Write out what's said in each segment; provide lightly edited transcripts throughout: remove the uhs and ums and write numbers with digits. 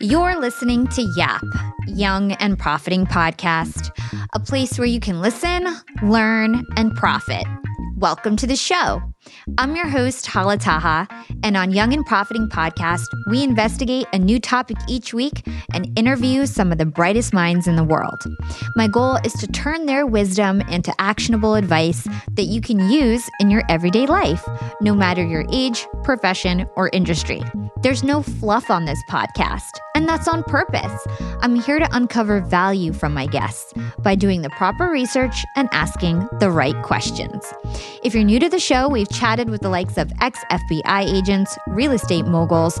You're listening to Yap, Young and Profiting Podcast, a place where you can listen, learn, and profit. Welcome to the show. I'm your host, Hala Taha, and on Young and Profiting Podcast, we investigate a new topic each week and interview some of the brightest minds in the world. My goal is to turn their wisdom into actionable advice that you can use in your everyday life, no matter your age, profession, or industry. There's no fluff on this podcast, and that's on purpose. I'm here to uncover value from my guests by doing the proper research and asking the right questions. If you're new to the show, we've chatted with the likes of ex-FBI agents, real estate moguls,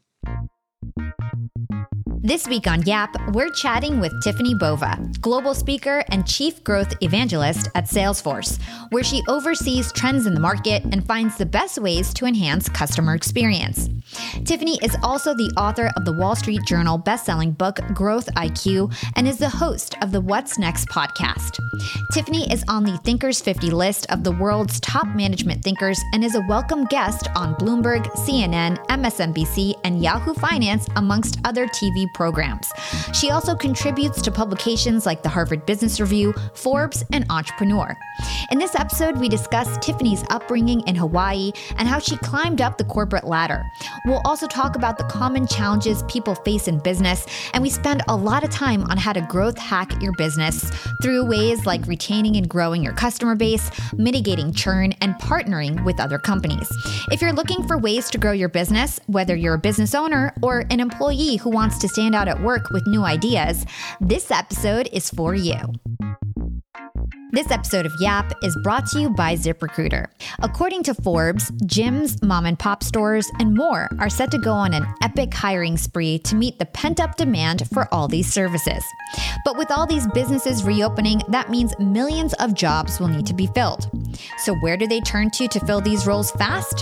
This week on Yap, we're chatting with Tiffany Bova, global speaker and chief growth evangelist at Salesforce, where she oversees trends in the market and finds the best ways to enhance customer experience. Tiffany is also the author of the Wall Street Journal best-selling book, Growth IQ, and is the host of the What's Next podcast. Tiffany is on the Thinkers 50 list of the world's top management thinkers and is a welcome guest on Bloomberg, CNN, MSNBC, and Yahoo Finance, amongst other TV programs. She also contributes to publications like the Harvard Business Review, Forbes, and Entrepreneur. In this episode, we discuss Tiffany's upbringing in Hawaii and how she climbed up the corporate ladder. We'll also talk about the common challenges people face in business, and we spend a lot of time on how to growth hack your business through ways like retaining and growing your customer base, mitigating churn, and partnering with other companies. If you're looking for ways to grow your business, whether you're a business owner or an employee who wants to stand out at work with new ideas, this episode is for you. This episode of Yap is brought to you by ZipRecruiter. According to Forbes, gyms, mom and pop stores, and more are set to go on an epic hiring spree to meet the pent-up demand for all these services. But with all these businesses reopening, that means millions of jobs will need to be filled. So where do they turn to fill these roles fast?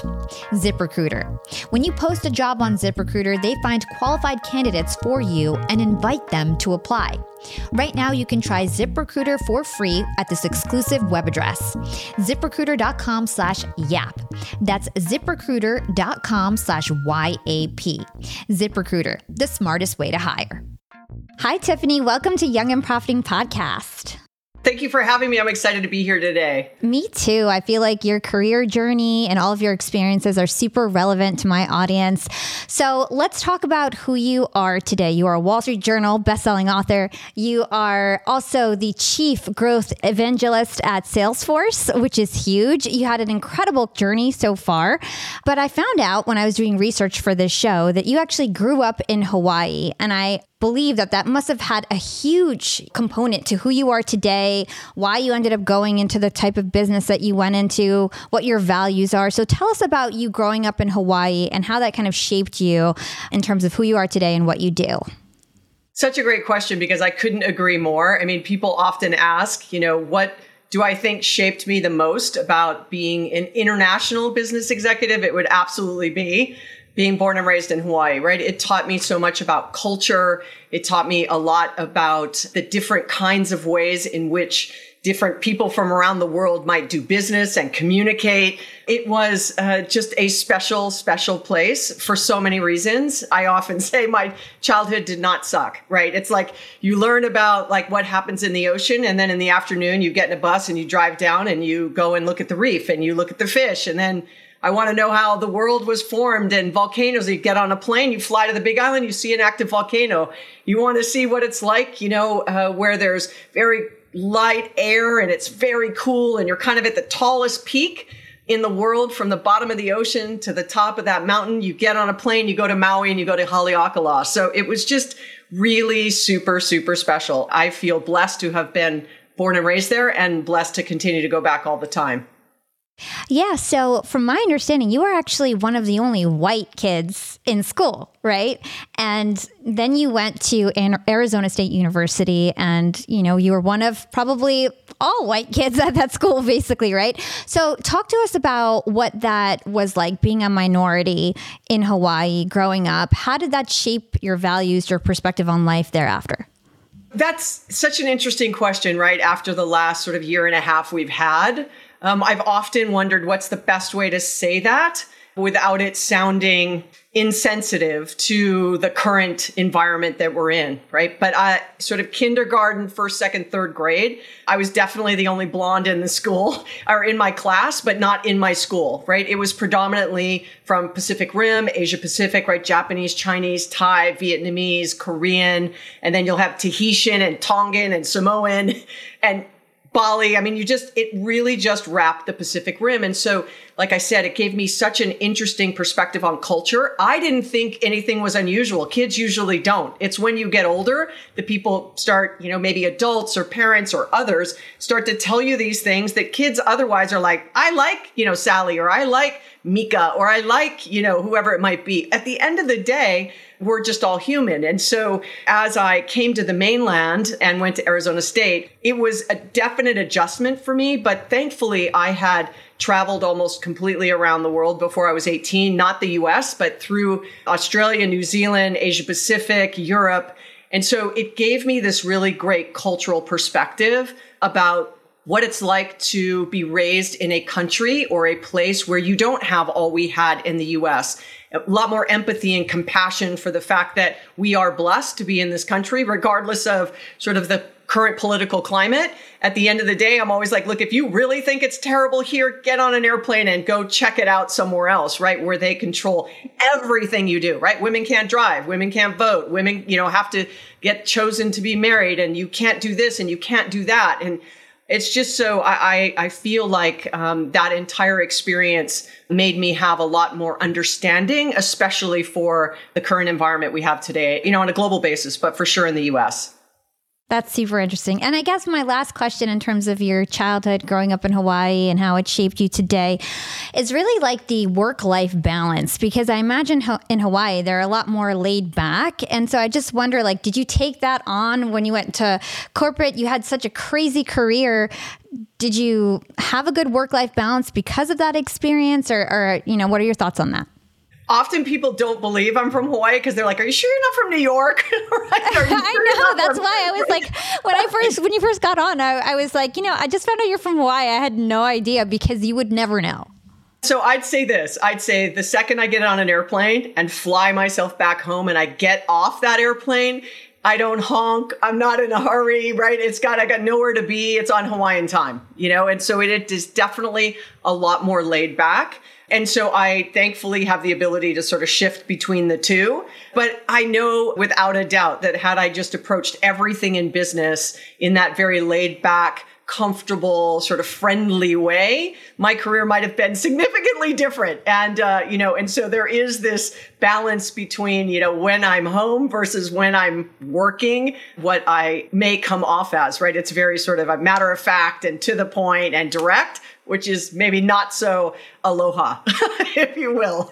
ZipRecruiter. When you post a job on ZipRecruiter, they find qualified candidates for you and invite them to apply. Right now, you can try ZipRecruiter for free at this exclusive web address, ZipRecruiter.com/yap. That's ZipRecruiter.com/YAP. ZipRecruiter, the smartest way to hire. Hi, Tiffany. Welcome to Young and Profiting Podcast. Thank you for having me. I'm excited to be here today. Me too. I feel like your career journey and all of your experiences are super relevant to my audience. So let's talk about who you are today. You are a Wall Street Journal bestselling author. You are also the chief growth evangelist at Salesforce, which is huge. You had an incredible journey so far. But I found out when I was doing research for this show that you actually grew up in Hawaii. And I believe that must have had a huge component to who you are today, why you ended up going into the type of business that you went into, what your values are. So tell us about you growing up in Hawaii and how that kind of shaped you in terms of who you are today and what you do. Such a great question, because I couldn't agree more. I mean, people often ask, what do I think shaped me the most about being an international business executive? It would absolutely be being born and raised in Hawaii, right? It taught me so much about culture. It taught me a lot about the different kinds of ways in which different people from around the world might do business and communicate. It was just a special, special place for so many reasons. I often say my childhood did not suck, right? It's like you learn about what happens in the ocean, and then in the afternoon you get in a bus and you drive down and you go and look at the reef and you look at the fish, and then I want to know how the world was formed and volcanoes. You get on a plane, you fly to the Big Island, you see an active volcano. You want to see what it's like, where there's very light air and it's very cool and you're kind of at the tallest peak in the world from the bottom of the ocean to the top of that mountain. You get on a plane, you go to Maui and you go to Haleakala. So it was just really super, super special. I feel blessed to have been born and raised there and blessed to continue to go back all the time. Yeah. So from my understanding, you were actually one of the only white kids in school, right? And then you went to Arizona State University and, you know, you were one of probably all white kids at that school, basically, right? So talk to us about what that was like, being a minority in Hawaii growing up. How did that shape your values, your perspective on life thereafter? That's such an interesting question, right? After the last sort of year and a half we've had, I've often wondered what's the best way to say that without it sounding insensitive to the current environment that we're in, right? But I sort of kindergarten, first, second, third grade, I was definitely the only blonde in the school or in my class, but not in my school, right? It was predominantly from Pacific Rim, Asia Pacific, right? Japanese, Chinese, Thai, Vietnamese, Korean, and then you'll have Tahitian and Tongan and Samoan and Bali. I mean, it really just wrapped the Pacific Rim. And so, like I said, it gave me such an interesting perspective on culture. I didn't think anything was unusual. Kids usually don't. It's when you get older, the people start, maybe adults or parents or others start to tell you these things that kids otherwise are like, I like, Sally, or I like Mika, or I like, whoever it might be. At the end of the day, we're just all human. And so as I came to the mainland and went to Arizona State, it was a definite adjustment for me. But thankfully, I had traveled almost completely around the world before I was 18, not the US, but through Australia, New Zealand, Asia Pacific, Europe. And so it gave me this really great cultural perspective about what it's like to be raised in a country or a place where you don't have all we had in the US. A lot more empathy and compassion for the fact that we are blessed to be in this country, regardless of sort of the current political climate. At the end of the day, I'm always like, look, if you really think it's terrible here, get on an airplane and go check it out somewhere else, right? Where they control everything you do, right? Women can't drive, women can't vote, women, have to get chosen to be married, and you can't do this and you can't do that. And it's just so I feel like that entire experience made me have a lot more understanding, especially for the current environment we have today, on a global basis, but for sure in the U.S. That's super interesting. And I guess my last question in terms of your childhood growing up in Hawaii and how it shaped you today is really like the work-life balance, because I imagine in Hawaii, they're a lot more laid back. And so I just wonder, like, did you take that on when you went to corporate? You had such a crazy career. Did you have a good work-life balance because of that experience? Or what are your thoughts on that? Often people don't believe I'm from Hawaii because they're like, are you sure you're not from New York? Right? Sure I know. That's why I was like, when you first got on, I was like, I just found out you're from Hawaii. I had no idea, because you would never know. So I'd say this. I'd say the second I get on an airplane and fly myself back home and I get off that airplane, I don't honk. I'm not in a hurry, right? I got nowhere to be. It's on Hawaiian time, And so it is definitely a lot more laid back. And so I thankfully have the ability to sort of shift between the two. But I know without a doubt that had I just approached everything in business in that very laid back, comfortable, sort of friendly way, my career might have been significantly different. And, and so there is this balance between, when I'm home versus when I'm working, what I may come off as, right? It's very sort of a matter of fact and to the point and direct, which is maybe not so aloha, if you will.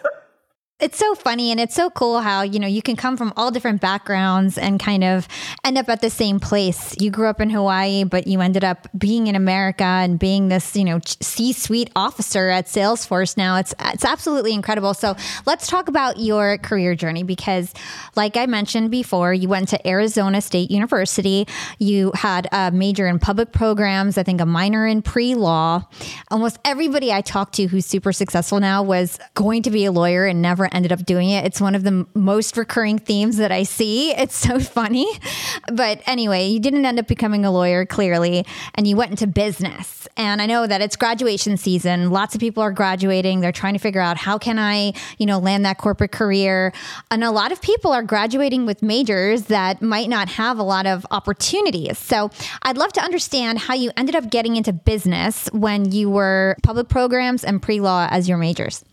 It's so funny, and it's so cool how, you can come from all different backgrounds and kind of end up at the same place. You grew up in Hawaii, but you ended up being in America and being this, C-suite officer at Salesforce now. It's absolutely incredible. So let's talk about your career journey, because like I mentioned before, you went to Arizona State University. You had a major in public programs, I think a minor in pre-law. Almost everybody I talked to who's super successful now was going to be a lawyer and never ended up doing it. It's one of the most recurring themes that I see. It's so funny. But anyway, you didn't end up becoming a lawyer, clearly, and you went into business. And I know that it's graduation season. Lots of people are graduating. They're trying to figure out, how can I, land that corporate career? And a lot of people are graduating with majors that might not have a lot of opportunities. So I'd love to understand how you ended up getting into business when you were public programs and pre-law as your majors.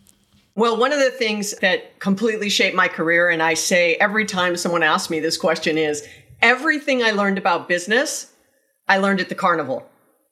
Well, one of the things that completely shaped my career, and I say every time someone asks me this question, is everything I learned about business, I learned at the carnival.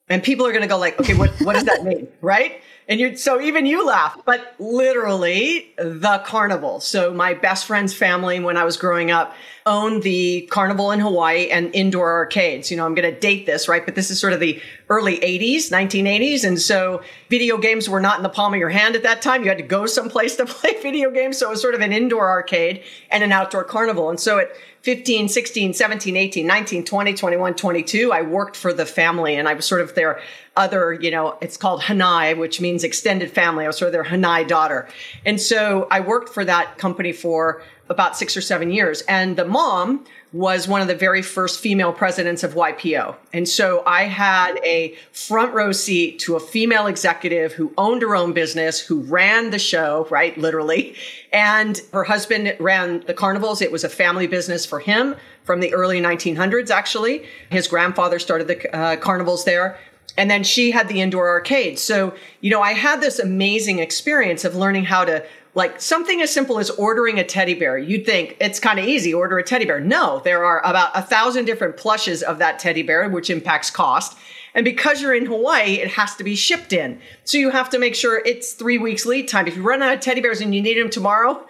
And people are going to go like, okay, what does that mean? Right? And so even you laugh, but literally the carnival. So my best friend's family, when I was growing up, owned the carnival in Hawaii and indoor arcades. You know, I'm going to date this, right? But this is sort of the early 80s, 1980s. And so video games were not in the palm of your hand at that time. You had to go someplace to play video games. So it was sort of an indoor arcade and an outdoor carnival. And so at 15, 16, 17, 18, 19, 20, 21, 22, I worked for the family and I was sort of their other, you know, it's called Hanai, which means extended family. I was sort of their Hanai daughter. And so I worked for that company for about 6 or 7 years. And the mom was one of the very first female presidents of YPO. And so I had a front row seat to a female executive who owned her own business, who ran the show, right? Literally. And her husband ran the carnivals. It was a family business for him from the early 1900s, actually. His grandfather started the carnivals there. And then she had the indoor arcade. So, you know, I had this amazing experience of learning how to, like, something as simple as ordering a teddy bear. You'd think it's kind of easy, order a teddy bear. No, there are about 1,000 different plushes of that teddy bear, which impacts cost. And because you're in Hawaii, it has to be shipped in. So you have to make sure it's 3 weeks lead time. If you run out of teddy bears and you need them tomorrow,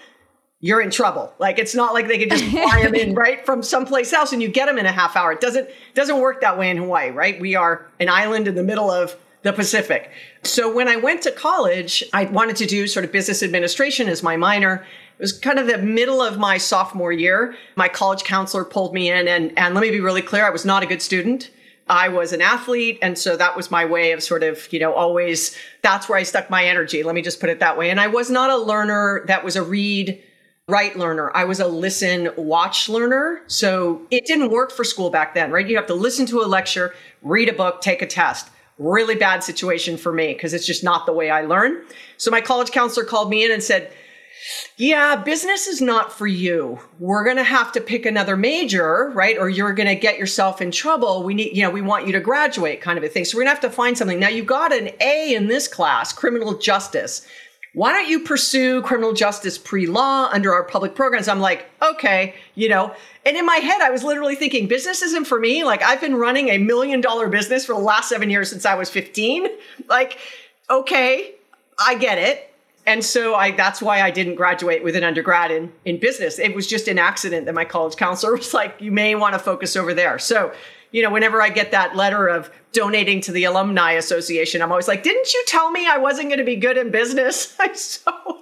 you're in trouble. Like, it's not like they could just fly them in right from someplace else and you get them in a half hour. It doesn't work that way in Hawaii, right? We are an island in the middle of the Pacific. So when I went to college, I wanted to do sort of business administration as my minor. It was kind of the middle of my sophomore year. My college counselor pulled me in, and let me be really clear, I was not a good student. I was an athlete. And so that was my way of sort of, you know, always, that's where I stuck my energy. Let me just put it that way. And I was not a learner that was a read write learner. I was a listen, watch learner. So it didn't work for school back then, right? You have to listen to a lecture, read a book, take a test. Really bad situation for me because it's just not the way I learn. So my college counselor called me in and said, yeah, business is not for you. We're going to have to pick another major, right? Or you're going to get yourself in trouble. We need, you know, we want you to graduate kind of a thing. So we're going to have to find something. Now you got an A in this class, criminal justice. Why don't you pursue criminal justice pre-law under our public programs? I'm like, okay, you know, and in my head, I was literally thinking business isn't for me. Like, I've been running a $1 million business for the last 7 years since I was 15. Like, okay, I get it. And so that's why I didn't graduate with an undergrad in business. It was just an accident that my college counselor was like, you may want to focus over there. So, you know, whenever I get that letter of donating to the Alumni Association, I'm always like, didn't you tell me I wasn't going to be good in business?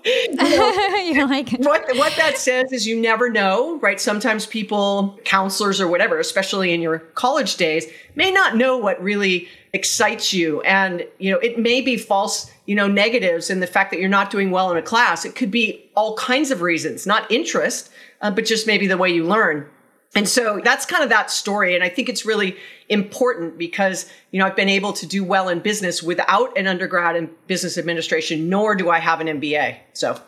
You know, you're like, what that says is you never know, right? Sometimes people, counselors or whatever, especially in your college days, may not know what really excites you. And, you know, it may be false, you know, negatives in the fact that you're not doing well in a class. It could be all kinds of reasons, not interest, but just maybe the way you learn. And so that's kind of that story. And I think it's really important because, you know, I've been able to do well in business without an undergrad in business administration, nor do I have an MBA. So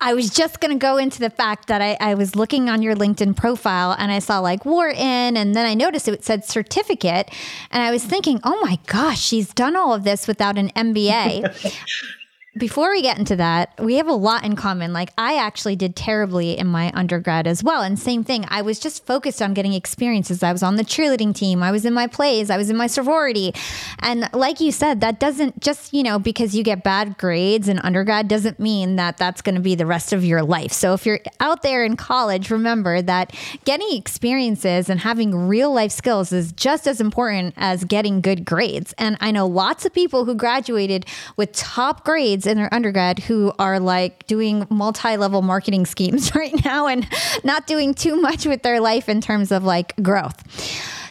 I was just going to go into the fact that I was looking on your LinkedIn profile and I saw like Wharton, and then I noticed it said certificate. And I was thinking, oh my gosh, she's done all of this without an MBA. Before we get into that, we have a lot in common. Like, I actually did terribly in my undergrad as well. And same thing, I was just focused on getting experiences. I was on the cheerleading team. I was in my plays. I was in my sorority. And like you said, that doesn't just, you know, because you get bad grades in undergrad doesn't mean that that's going to be the rest of your life. So if you're out there in college, remember that getting experiences and having real life skills is just as important as getting good grades. And I know lots of people who graduated with top grades in their undergrad who are like doing multi-level marketing schemes right now and not doing too much with their life in terms of like growth.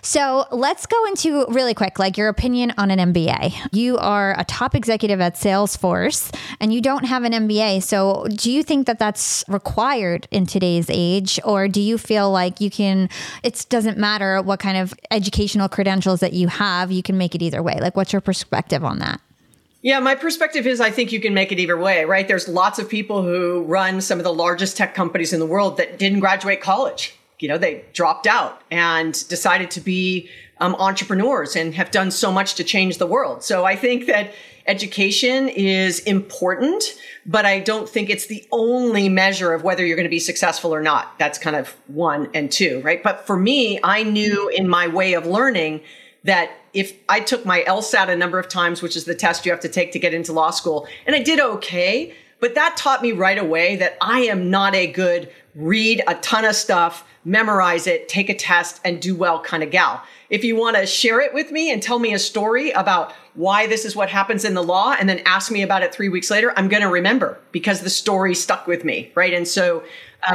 So let's go into really quick, like your opinion on an MBA. You are a top executive at Salesforce and you don't have an MBA. So do you think that that's required in today's age? Or do you feel like you can, it doesn't matter what kind of educational credentials that you have, you can make it either way? Like, what's your perspective on that? Yeah, my perspective is I think you can make it either way, right? There's lots of people who run some of the largest tech companies in the world that didn't graduate college. You know, they dropped out and decided to be entrepreneurs and have done so much to change the world. So I think that education is important, but I don't think it's the only measure of whether you're going to be successful or not. That's kind of one and two, right? But for me, I knew in my way of learning that if I took my LSAT a number of times, which is the test you have to take to get into law school, and I did okay, but that taught me right away that I am not a good read a ton of stuff, memorize it, take a test, and do well kind of gal. If you want to share it with me and tell me a story about why this is what happens in the law and then ask me about it 3 weeks later, I'm going to remember because the story stuck with me, right? And so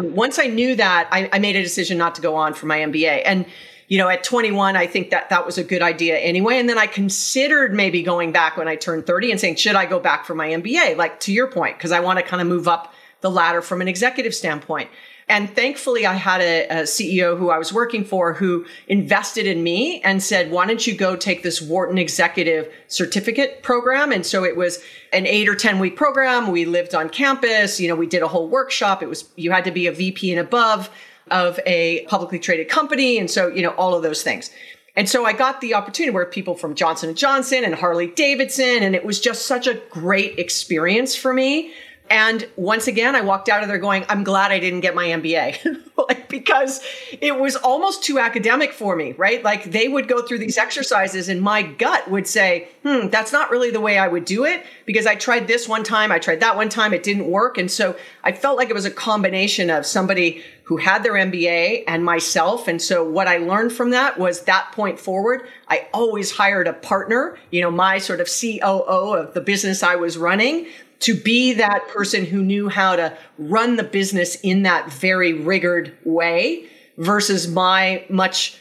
once I knew that, I made a decision not to go on for my MBA. And you know, at 21, I think that that was a good idea anyway. And then I considered maybe going back when I turned 30 and saying, should I go back for my MBA? Like to your point, because I want to kind of move up the ladder from an executive standpoint. And thankfully, I had a CEO who I was working for who invested in me and said, why don't you go take this Wharton Executive Certificate program? And so it was an 8 or 10 week program. We lived on campus. You know, we did a whole workshop. It was, you had to be a VP and above of a publicly traded company. And so, you know, all of those things. And so I got the opportunity where people from Johnson & Johnson and Harley Davidson, and it was just such a great experience for me. And once again, I walked out of there going, I'm glad I didn't get my MBA, like, because it was almost too academic for me, right? Like they would go through these exercises and my gut would say, that's not really the way I would do it because I tried this one time, I tried that one time, it didn't work. And so I felt like it was a combination of somebody who had their MBA and myself. And so what I learned from that was that point forward, I always hired a partner, you know, my sort of COO of the business I was running, to be that person who knew how to run the business in that very rigored way versus my much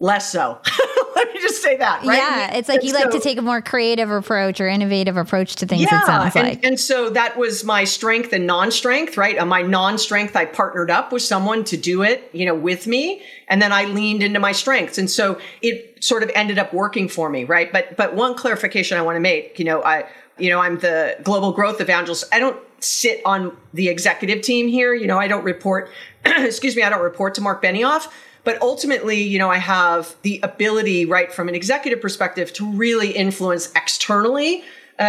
less so. Let me just say that, right? Yeah, it's like and you so, like to take a more creative approach or innovative approach to things, yeah, it sounds like. And so that was my strength and non-strength, right? And my non-strength, I partnered up with someone to do it, you know, with me. And then I leaned into my strengths. And so it sort of ended up working for me, right? But one clarification I want to make, I'm the global growth evangelist. I don't sit on the executive team here. You know, I don't report, I don't report to Mark Benioff, but ultimately, you know, I have the ability, right, from an executive perspective to really influence externally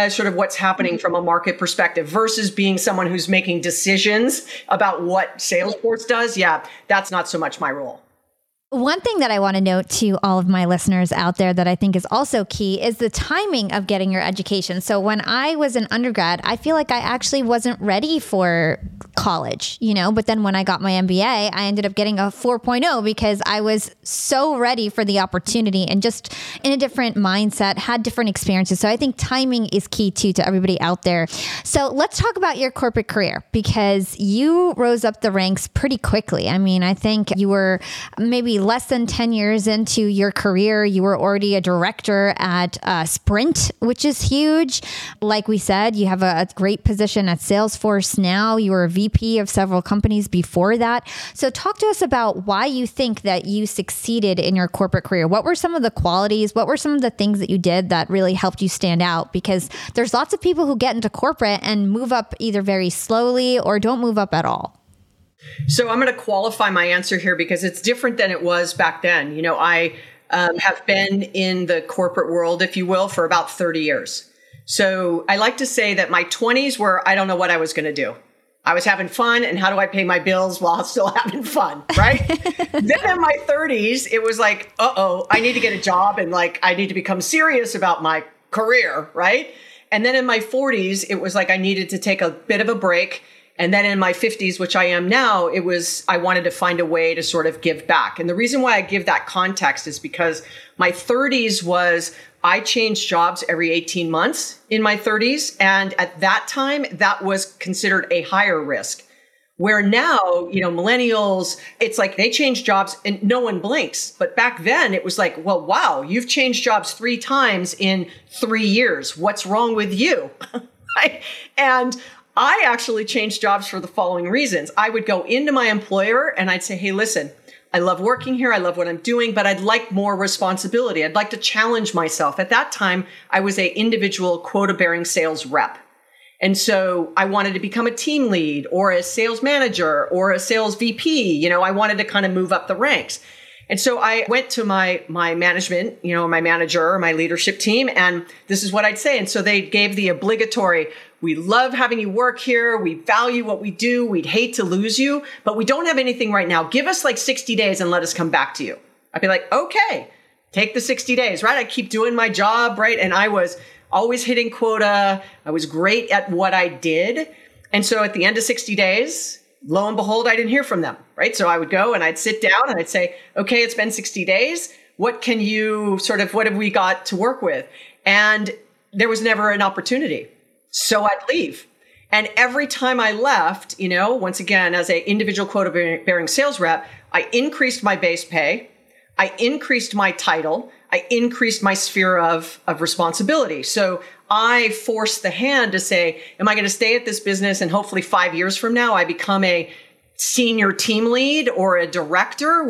sort of what's happening from a market perspective versus being someone who's making decisions about what Salesforce does. Yeah, that's not so much my role. One thing that I want to note to all of my listeners out there that I think is also key is the timing of getting your education. So when I was an undergrad, I feel like I actually wasn't ready for college, you know, but then when I got my MBA, I ended up getting a 4.0 because I was so ready for the opportunity and just in a different mindset, had different experiences. So I think timing is key too to everybody out there. So let's talk about your corporate career because you rose up the ranks pretty quickly. I mean, I think you were maybe less than 10 years into your career, you were already a director at Sprint, which is huge. Like we said, you have a great position at Salesforce now. You were a VP of several companies before that. So talk to us about why you think that you succeeded in your corporate career. What were some of the qualities? What were some of the things that you did that really helped you stand out? Because there's lots of people who get into corporate and move up either very slowly or don't move up at all. So I'm going to qualify my answer here because it's different than it was back then. You know, I have been in the corporate world, if you will, for about 30 years. So I like to say that my 20s were, I don't know what I was going to do. I was having fun and how do I pay my bills while still having fun, right? Then in my 30s, it was like, uh-oh, I need to get a job and like, I need to become serious about my career, right? And then in my 40s, it was like, I needed to take a bit of a break. And then in my 50s, which I am now, it was, I wanted to find a way to sort of give back. And the reason why I give that context is because my 30s was, I changed jobs every 18 months in my 30s. And at that time, that was considered a higher risk. Where now, you know, millennials, it's like they change jobs and no one blinks. But back then it was like, well, wow, you've changed jobs 3 times in 3 years. What's wrong with you? And I actually changed jobs for the following reasons. I would go into my employer and I'd say, hey, listen, I love working here. I love what I'm doing, but I'd like more responsibility. I'd like to challenge myself. At that time, I was an individual quota-bearing sales rep. And so I wanted to become a team lead or a sales manager or a sales VP. You know, I wanted to kind of move up the ranks. And so I went to my management, you know, my manager, my leadership team, and this is what I'd say. And so they gave the obligatory, we love having you work here. We value what we do. We'd hate to lose you, but we don't have anything right now. Give us like 60 days and let us come back to you. I'd be like, okay. take the 60 days, right? I keep doing my job, right? And I was always hitting quota. I was great at what I did. And so at the end of 60 days, lo and behold, I didn't hear from them, right? So I would go and I'd sit down and I'd say, okay, it's been 60 days. What can you sort of, what have we got to work with? And there was never an opportunity. So I'd leave. And every time I left, you know, once again, as an individual quota bearing sales rep, I increased my base pay. I increased my title. I increased my sphere of responsibility. So I forced the hand to say, am I going to stay at this business? And hopefully 5 years from now, I become a senior team lead or a director,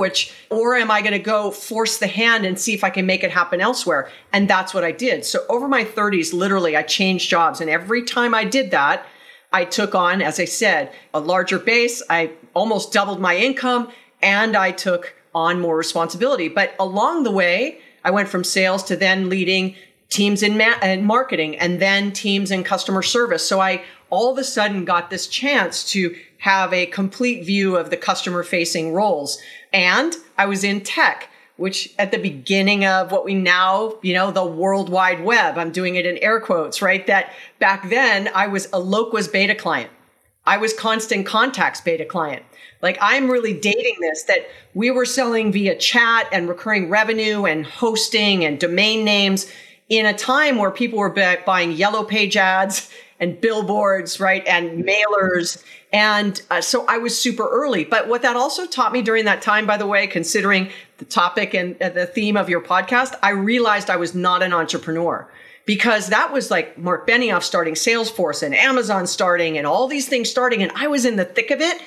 or am I going to go force the hand and see if I can make it happen elsewhere? And that's what I did. So over my 30s, literally, I changed jobs. And every time I did that, I took on, as I said, a larger base. I almost doubled my income and I took on more responsibility. But along the way, I went from sales to then leading teams in marketing and then teams in customer service. So I all of a sudden got this chance to have a complete view of the customer-facing roles. And I was in tech, which at the beginning of what we now, you know, the World Wide Web, I'm doing it in air quotes, right? That back then I was a Eloqua's beta client. I was Constant Contact's beta client. Like, I'm really dating this, that we were selling via chat and recurring revenue and hosting and domain names in a time where people were buying yellow page ads and billboards, right? And mailers. And so I was super early. But what that also taught me during that time, by the way, considering the topic and the theme of your podcast, I realized I was not an entrepreneur. Because that was like Mark Benioff starting Salesforce and Amazon starting and all these things starting. And I was in the thick of it,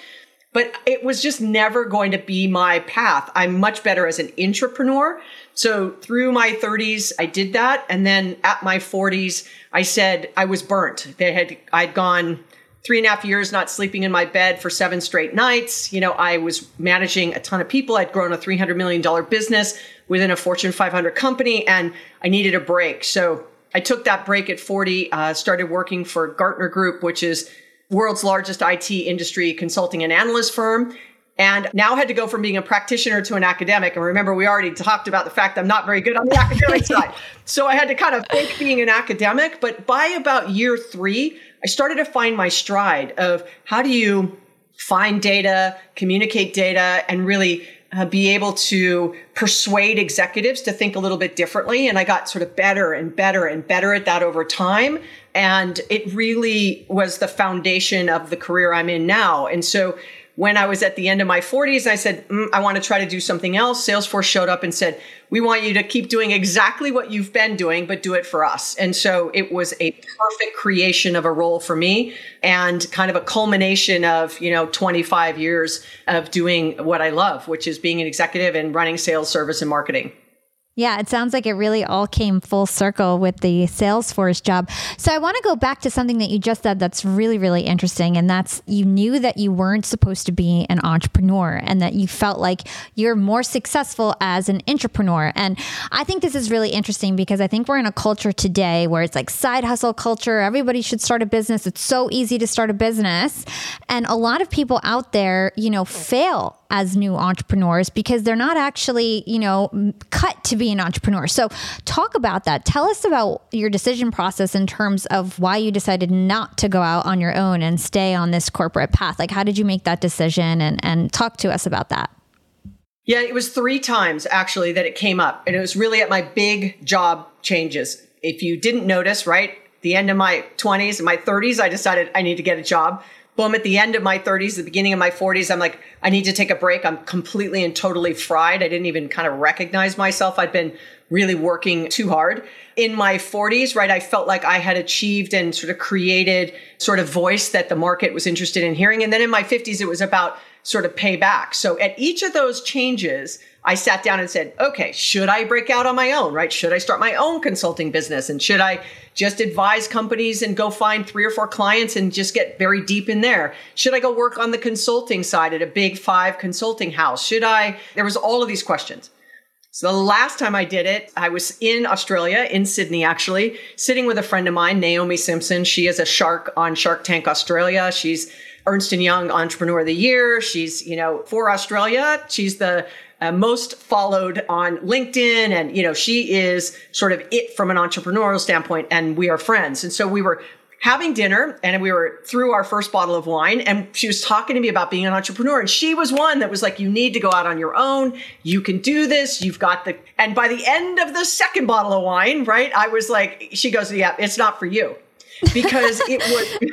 but it was just never going to be my path. I'm much better as an intrapreneur. So through my 30s, I did that. And then at my 40s, I said I was burnt. I'd gone 3.5 years not sleeping in my bed for 7 straight nights. You know, I was managing a ton of people. I'd grown a $300 million business within a Fortune 500 company, and I needed a break. So I took that break at 40, started working for Gartner Group, which is world's largest IT industry consulting and analyst firm, and now had to go from being a practitioner to an academic. And remember, we already talked about the fact that I'm not very good on the academic side. So I had to kind of fake being an academic. But by about year 3, I started to find my stride of how do you find data, communicate data, and really be able to persuade executives to think a little bit differently. And I got sort of better and better and better at that over time. And it really was the foundation of the career I'm in now. And so when I was at the end of my 40s, I said, I want to try to do something else. Salesforce showed up and said, we want you to keep doing exactly what you've been doing, but do it for us. And so it was a perfect creation of a role for me and kind of a culmination of, you know, 25 years of doing what I love, which is being an executive and running sales, service, and marketing. Yeah, it sounds like it really all came full circle with the Salesforce job. So I want to go back to something that you just said that's really, really interesting. And that's, you knew that you weren't supposed to be an entrepreneur and that you felt like you're more successful as an intrapreneur. And I think this is really interesting because I think we're in a culture today where it's like side hustle culture. Everybody should start a business. It's so easy to start a business. And a lot of people out there, you know, fail as new entrepreneurs because they're not actually, you know, cut to be an entrepreneur. So talk about that. Tell us about your decision process in terms of why you decided not to go out on your own and stay on this corporate path. Like, how did you make that decision? And talk to us about that. Yeah, it was 3 times actually that it came up. And it was really at my big job changes. If you didn't notice, right, the end of my 20s and my 30s, I decided I need to get a job. Boom, at the end of my 30s, the beginning of my 40s, I'm like, I need to take a break. I'm completely and totally fried. I didn't even kind of recognize myself. I'd been really working too hard. In my 40s, right, I felt like I had achieved and sort of created sort of voice that the market was interested in hearing. And then in my 50s, it was about sort of payback. So at each of those changes, I sat down and said, okay, should I break out on my own, right? Should I start my own consulting business? And should I just advise companies and go find 3 or 4 clients and just get very deep in there? Should I go work on the consulting side at a big 5 consulting house? There was all of these questions. So the last time I did it, I was in Australia, in Sydney, actually, sitting with a friend of mine, Naomi Simpson. She is a shark on Shark Tank Australia. She's Ernst & Young Entrepreneur of the Year. She's, you know, for Australia, she's the most followed on LinkedIn. And, you know, she is sort of it from an entrepreneurial standpoint, and we are friends. And so we were having dinner and we were through our first bottle of wine, and she was talking to me about being an entrepreneur. And she was one that was like, you need to go out on your own. You can do this. You've got the, and by the end of the second bottle of wine, right, I was like, she goes, yeah, it's not for you. Because it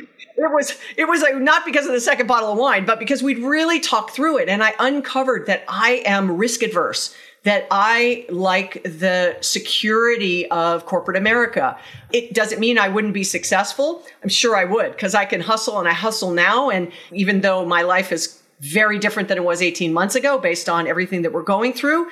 was like, not because of the second bottle of wine, but because we'd really talked through it. And I uncovered that I am risk adverse, that I like the security of corporate America. It doesn't mean I wouldn't be successful. I'm sure I would, because I can hustle, and I hustle now. And even though my life is very different than it was 18 months ago, based on everything that we're going through,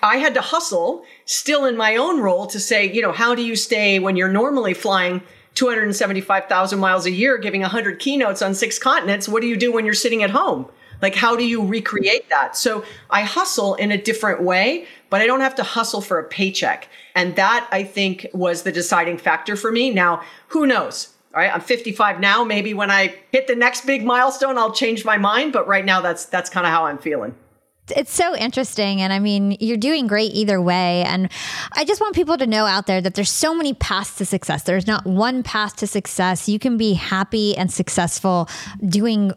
I had to hustle still in my own role to say, you know, how do you stay when you're normally flying 275,000 miles a year, giving 100 keynotes on 6 continents. What do you do when you're sitting at home? Like, how do you recreate that? So I hustle in a different way, but I don't have to hustle for a paycheck. And that, I think, was the deciding factor for me. Now, who knows? All right, I'm 55 now. Maybe when I hit the next big milestone, I'll change my mind. But right now, that's kind of how I'm feeling. It's so interesting. And I mean, you're doing great either way. And I just want people to know out there that there's so many paths to success. There's not one path to success. You can be happy and successful doing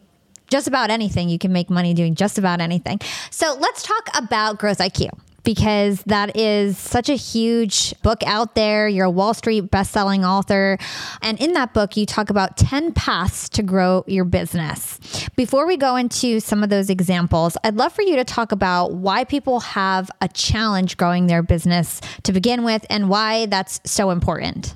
just about anything. You can make money doing just about anything. So let's talk about Growth IQ, because that is such a huge book out there. You're a Wall Street bestselling author. And in that book, you talk about 10 paths to grow your business. Before we go into some of those examples, I'd love for you to talk about why people have a challenge growing their business to begin with, and why that's so important.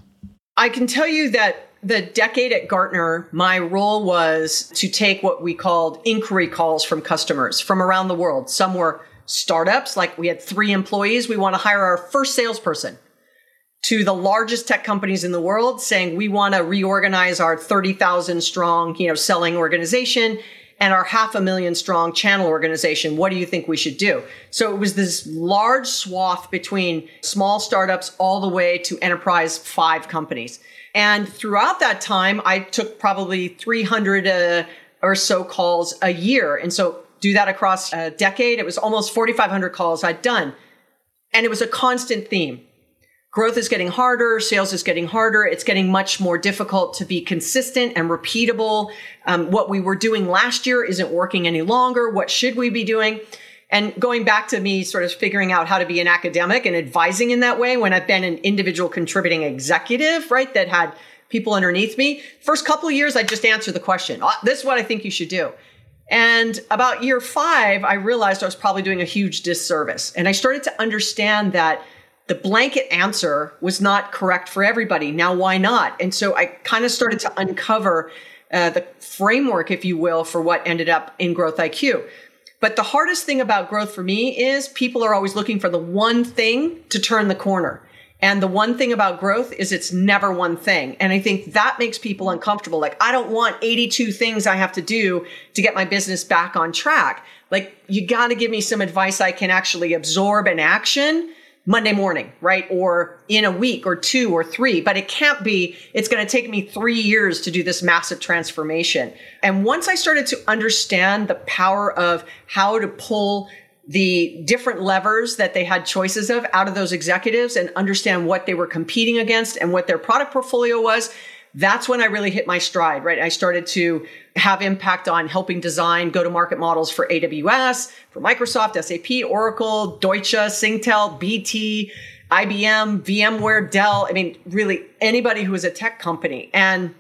I can tell you that the decade at Gartner, my role was to take what we called inquiry calls from customers from around the world. Some were startups, like we had 3 employees. We want to hire our first salesperson, to the largest tech companies in the world, saying we want to reorganize our 30,000 strong, selling organization and our 500,000 strong channel organization. What do you think we should do? So it was this large swath between small startups all the way to enterprise 5 companies. And throughout that time, I took probably 300 or so calls a year. And so do that across a decade. It was almost 4,500 calls I'd done. And it was a constant theme. Growth is getting harder. Sales is getting harder. It's getting much more difficult to be consistent and repeatable. What we were doing last year isn't working any longer. What should we be doing? And going back to me sort of figuring out how to be an academic and advising in that way when I've been an individual contributing executive, right, that had people underneath me. First couple of years, I just answered the question. This is what I think you should do. And about year 5, I realized I was probably doing a huge disservice. And I started to understand that the blanket answer was not correct for everybody. Now, why not? And so I kind of started to uncover the framework, if you will, for what ended up in Growth IQ. But the hardest thing about growth for me is people are always looking for the one thing to turn the corner. And the one thing about growth is it's never one thing. And I think that makes people uncomfortable. Like, I don't want 82 things I have to do to get my business back on track. Like, you got to give me some advice I can actually absorb in action Monday morning, right? Or in a week or 2 or 3. But it can't be, it's going to take me 3 years to do this massive transformation. And once I started to understand the power of how to pull the different levers that they had choices of out of those executives and understand what they were competing against and what their product portfolio was, that's when I really hit my stride, right? I started to have impact on helping design go-to-market models for AWS, for Microsoft, SAP, Oracle, Deutsche, Singtel, BT, IBM, VMware, Dell. I mean, really anybody who was a tech company. And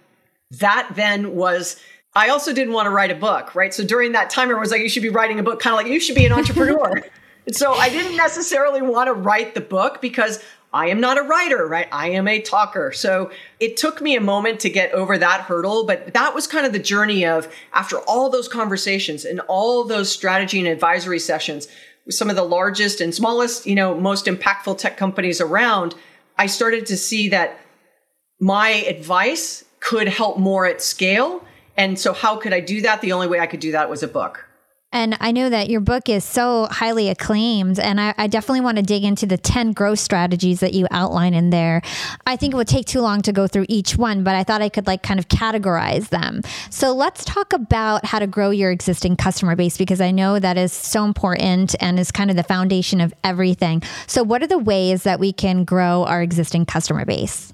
that then was, I also didn't want to write a book, right? So during that time, everyone was like, you should be writing a book, kind of like, you should be an entrepreneur. And so I didn't necessarily want to write the book because I am not a writer, right? I am a talker. So it took me a moment to get over that hurdle, but that was kind of the journey of, after all those conversations and all those strategy and advisory sessions with some of the largest and smallest, most impactful tech companies around, I started to see that my advice could help more at scale. And so how could I do that? The only way I could do that was a book. And I know that your book is so highly acclaimed, and I definitely want to dig into the 10 growth strategies that you outline in there. I think it would take too long to go through each one, but I thought I could like kind of categorize them. So let's talk about how to grow your existing customer base, because I know that is so important and is kind of the foundation of everything. So what are the ways that we can grow our existing customer base?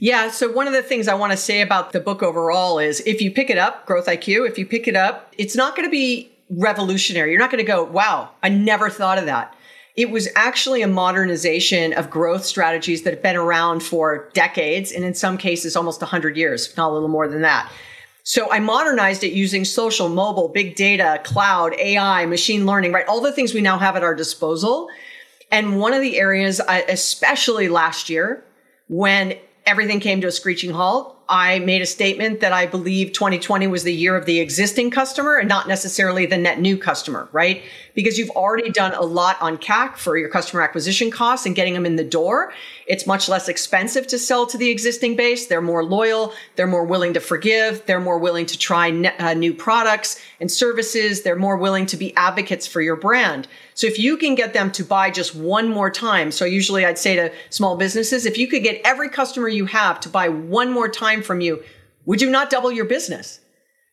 Yeah. So one of the things I want to say about the book overall is if you pick it up, Growth IQ, if you pick it up, it's not going to be revolutionary. You're not going to go, wow, I never thought of that. It was actually a modernization of growth strategies that have been around for decades, and in some cases, almost 100 years, if not a little more than that. So I modernized it using social, mobile, big data, cloud, AI, machine learning, right? All the things we now have at our disposal. And one of the areas, especially last year, when everything came to a screeching halt, I made a statement that I believe 2020 was the year of the existing customer and not necessarily the net new customer, right? Because you've already done a lot on CAC for your customer acquisition costs and getting them in the door. It's much less expensive to sell to the existing base. They're more loyal. They're more willing to forgive. They're more willing to try new products and services. They're more willing to be advocates for your brand. So if you can get them to buy just one more time, so usually I'd say to small businesses, if you could get every customer you have to buy one more time from you, would you not double your business?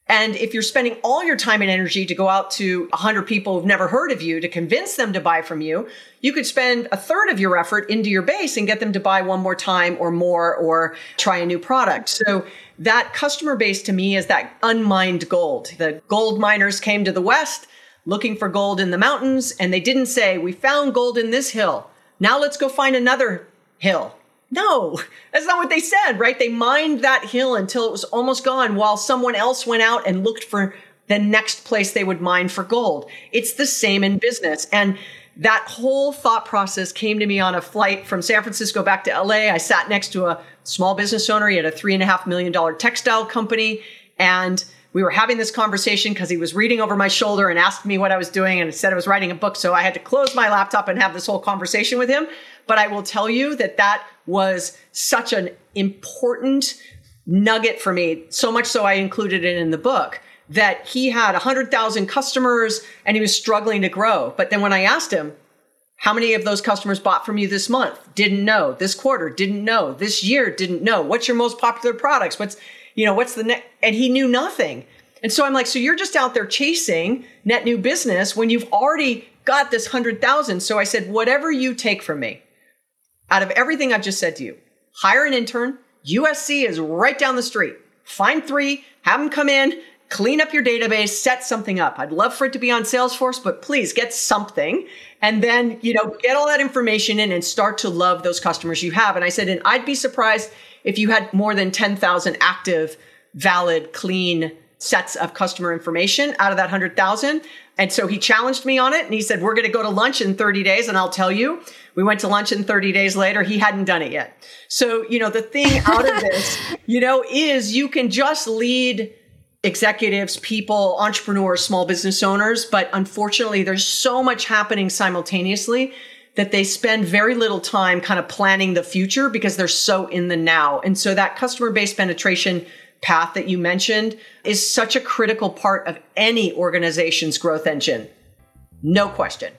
And if you're spending all your time and energy to go out to 100 people who've never heard of you to convince them to buy from you, you could spend a third of your effort into your base and get them to buy one more time or more, or try a new product. So that customer base to me is that unmined gold. The gold miners came to the West looking for gold in the mountains, and they didn't say, we found gold in this hill. Now let's go find another hill. No, that's not what they said, right? They mined that hill until it was almost gone while someone else went out and looked for the next place they would mine for gold. It's the same in business. And that whole thought process came to me on a flight from San Francisco back to LA. I sat next to a small business owner. He had a $3.5 million textile company. And we were having this conversation because he was reading over my shoulder and asked me what I was doing, and said I was writing a book. So I had to close my laptop and have this whole conversation with him. But I will tell you that that was such an important nugget for me, so much so I included it in the book, that he had 100,000 customers and he was struggling to grow. But then when I asked him, how many of those customers bought from you this month? Didn't know. This quarter? Didn't know. This year? Didn't know. What's your most popular products? What's the next? And he knew nothing. And so I'm like, so you're just out there chasing net new business when you've already got this 100,000. So I said, whatever you take from me, out of everything I've just said to you, hire an intern. USC is right down the street. Find three, have them come in, clean up your database, set something up. I'd love for it to be on Salesforce, but please get something. And then, get all that information in and start to love those customers you have. And I said, and I'd be surprised if you had more than 10,000 active, valid, clean sets of customer information out of that 100,000. And so he challenged me on it. And he said, we're going to go to lunch in 30 days. And I'll tell you, we went to lunch and 30 days later, he hadn't done it yet. So, the thing out of this, is you can just lead executives, people, entrepreneurs, small business owners. But unfortunately, there's so much happening simultaneously that they spend very little time kind of planning the future because they're so in the now. And so that customer-based penetration path that you mentioned is such a critical part of any organization's growth engine. No question.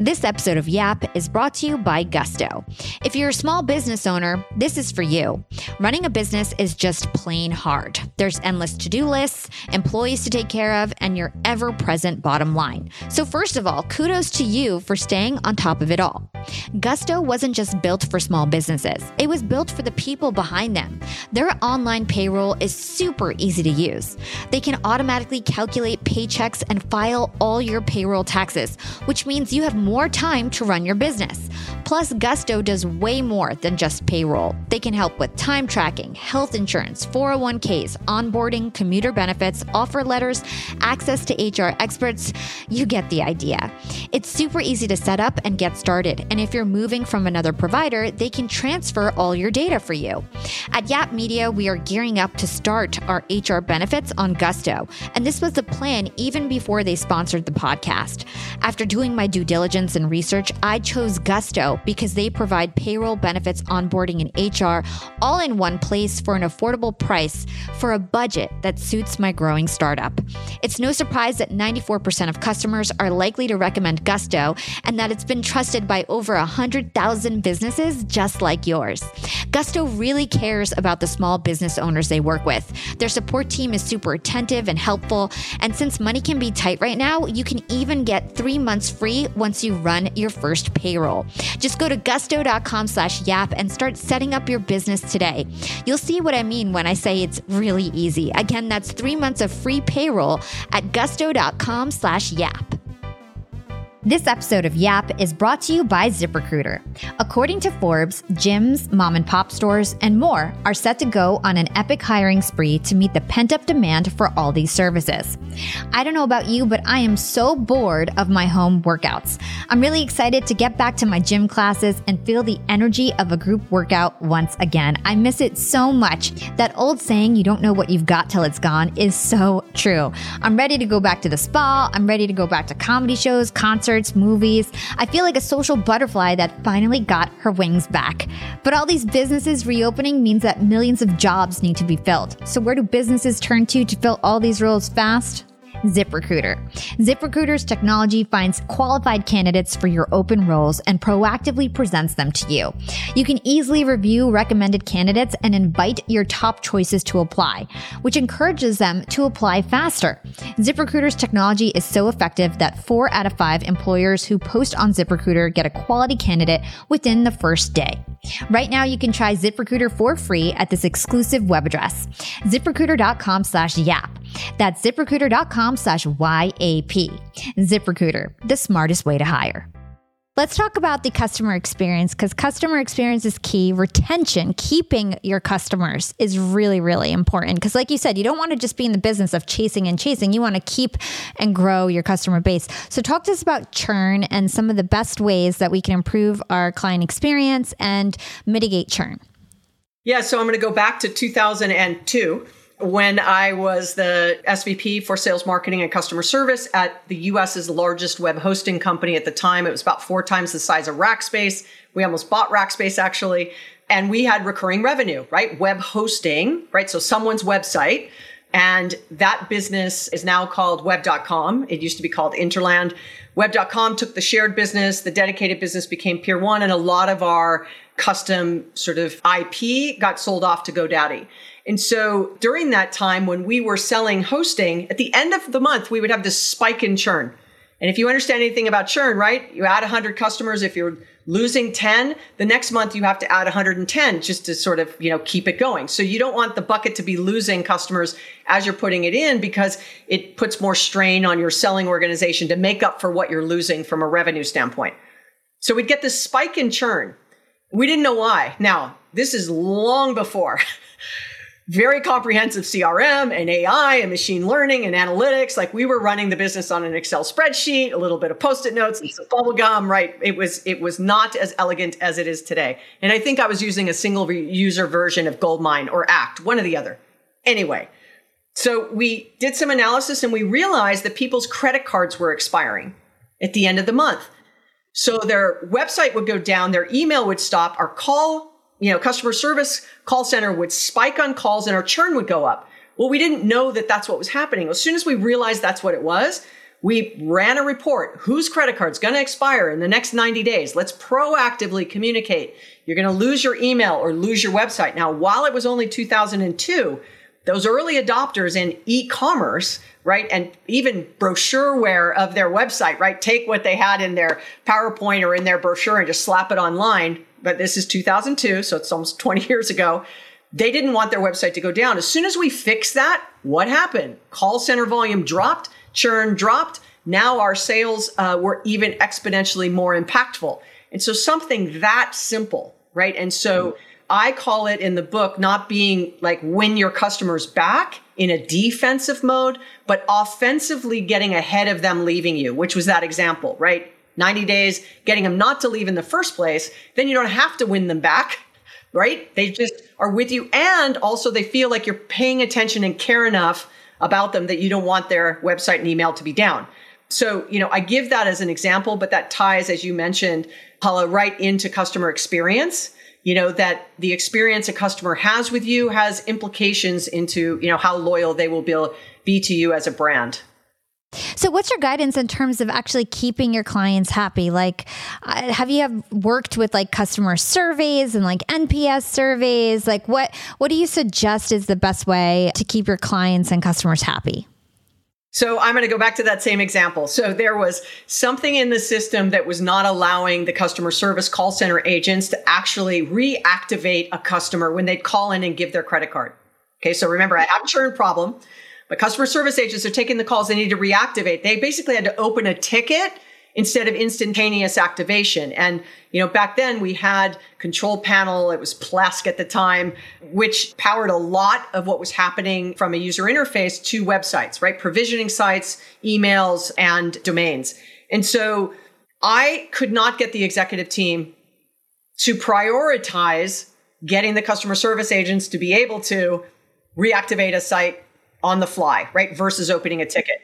This episode of Yap is brought to you by Gusto. If you're a small business owner, this is for you. Running a business is just plain hard. There's endless to-do lists, employees to take care of, and your ever-present bottom line. So first of all, kudos to you for staying on top of it all. Gusto wasn't just built for small businesses. It was built for the people behind them. Their online payroll is super easy to use. They can automatically calculate paychecks and file all your payroll taxes, which means you have more time to run your business. Plus, Gusto does way more than just payroll. They can help with time tracking, health insurance, 401ks, onboarding, commuter benefits, offer letters, access to HR experts. You get the idea. It's super easy to set up and get started. And if you're moving from another provider, they can transfer all your data for you. At Yap Media, we are gearing up to start our HR benefits on Gusto. And this was the plan even before they sponsored the podcast. After doing my due diligence, diligence and research, I chose Gusto because they provide payroll, benefits, onboarding, and HR all in one place for an affordable price for a budget that suits my growing startup. It's no surprise that 94% of customers are likely to recommend Gusto and that it's been trusted by over 100,000 businesses just like yours. Gusto really cares about the small business owners they work with. Their support team is super attentive and helpful. And since money can be tight right now, you can even get 3 months free once you run your first payroll. Just go to gusto.com/yap and start setting up your business today. You'll see what I mean when I say it's really easy. Again, that's 3 months of free payroll at gusto.com/yap. This episode of Yap is brought to you by ZipRecruiter. According to Forbes, gyms, mom and pop stores, and more are set to go on an epic hiring spree to meet the pent-up demand for all these services. I don't know about you, but I am so bored of my home workouts. I'm really excited to get back to my gym classes and feel the energy of a group workout once again. I miss it so much. That old saying, you don't know what you've got till it's gone, is so true. I'm ready to go back to the spa. I'm ready to go back to comedy shows, concerts, movies. I feel like a social butterfly that finally got her wings back. But all these businesses reopening means that millions of jobs need to be filled. So where do businesses turn to fill all these roles fast? ZipRecruiter. ZipRecruiter's technology finds qualified candidates for your open roles and proactively presents them to you. You can easily review recommended candidates and invite your top choices to apply, which encourages them to apply faster. ZipRecruiter's technology is so effective that 4 out of 5 employers who post on ZipRecruiter get a quality candidate within the first day. Right now, you can try ZipRecruiter for free at this exclusive web address, ZipRecruiter.com/yap. That's ZipRecruiter.com/YAP. ZipRecruiter, the smartest way to hire. Let's talk about the customer experience, because customer experience is key. Retention, keeping your customers, is really, really important. Because like you said, you don't want to just be in the business of chasing and chasing. You want to keep and grow your customer base. So talk to us about churn and some of the best ways that we can improve our client experience and mitigate churn. Yeah, so I'm going to go back to 2002. When I was the SVP for sales, marketing, and customer service at the US's largest web hosting company at the time. It was about 4 times the size of Rackspace. We almost bought Rackspace, actually. And we had recurring revenue, right? Web hosting, right? So someone's website. And that business is now called web.com. It used to be called Interland. Web.com took the shared business. The dedicated business became Pier 1. And a lot of our custom sort of IP got sold off to GoDaddy. And so during that time when we were selling hosting, at the end of the month, we would have this spike in churn. And if you understand anything about churn, right, you add 100 customers. If you're losing 10, the next month you have to add 110 just to sort of, you know, keep it going. So you don't want the bucket to be losing customers as you're putting it in, because it puts more strain on your selling organization to make up for what you're losing from a revenue standpoint. So we'd get this spike in churn. We didn't know why. Now, this is long before very comprehensive CRM and AI and machine learning and analytics. Like, we were running the business on an Excel spreadsheet, a little bit of Post-it notes, and some bubble gum, right? It was not as elegant as it is today. And I think I was using a single user version of Goldmine or Act, one or the other. Anyway, so we did some analysis and we realized that people's credit cards were expiring at the end of the month. So their website would go down, their email would stop, our call, you know, customer service call center would spike on calls, and our churn would go up. Well, we didn't know that that's what was happening. As soon as we realized that's what it was, we ran a report. Whose credit card's going to expire in the next 90 days? Let's proactively communicate. You're going to lose your email or lose your website. Now, while it was only 2002, those early adopters in e-commerce, right, and even brochureware of their website, right, take what they had in their PowerPoint or in their brochure and just slap it online. But this is 2002, so it's almost 20 years ago. They didn't want their website to go down. As soon as we fixed that, what happened? Call center volume dropped, churn dropped. Now our sales were even exponentially more impactful. And so something that simple, right? And so I call it in the book not being like win your customers back in a defensive mode, but offensively getting ahead of them leaving you, which was that example, right? 90 days, getting them not to leave in the first place, then you don't have to win them back, right? They just are with you. And also they feel like you're paying attention and care enough about them that you don't want their website and email to be down. So, you know, I give that as an example, but that ties, as you mentioned, Hala, right into customer experience. You know, that the experience a customer has with you has implications into, you know, how loyal they will be to you as a brand. So what's your guidance in terms of actually keeping your clients happy? Like, have you worked with like customer surveys and like NPS surveys? Like what do you suggest is the best way to keep your clients and customers happy? So I'm going to go back to that same example. So there was something in the system that was not allowing the customer service call center agents to actually reactivate a customer when they'd call in and give their credit card. Okay. So remember, I have a churn problem, but customer service agents are taking the calls. They need to reactivate. They basically had to open a ticket instead of instantaneous activation. And, you know, back then we had control panel, it was Plesk at the time, which powered a lot of what was happening from a user interface to websites, right? Provisioning sites, emails, and domains. And so I could not get the executive team to prioritize getting the customer service agents to be able to reactivate a site on the fly, right? Versus opening a ticket.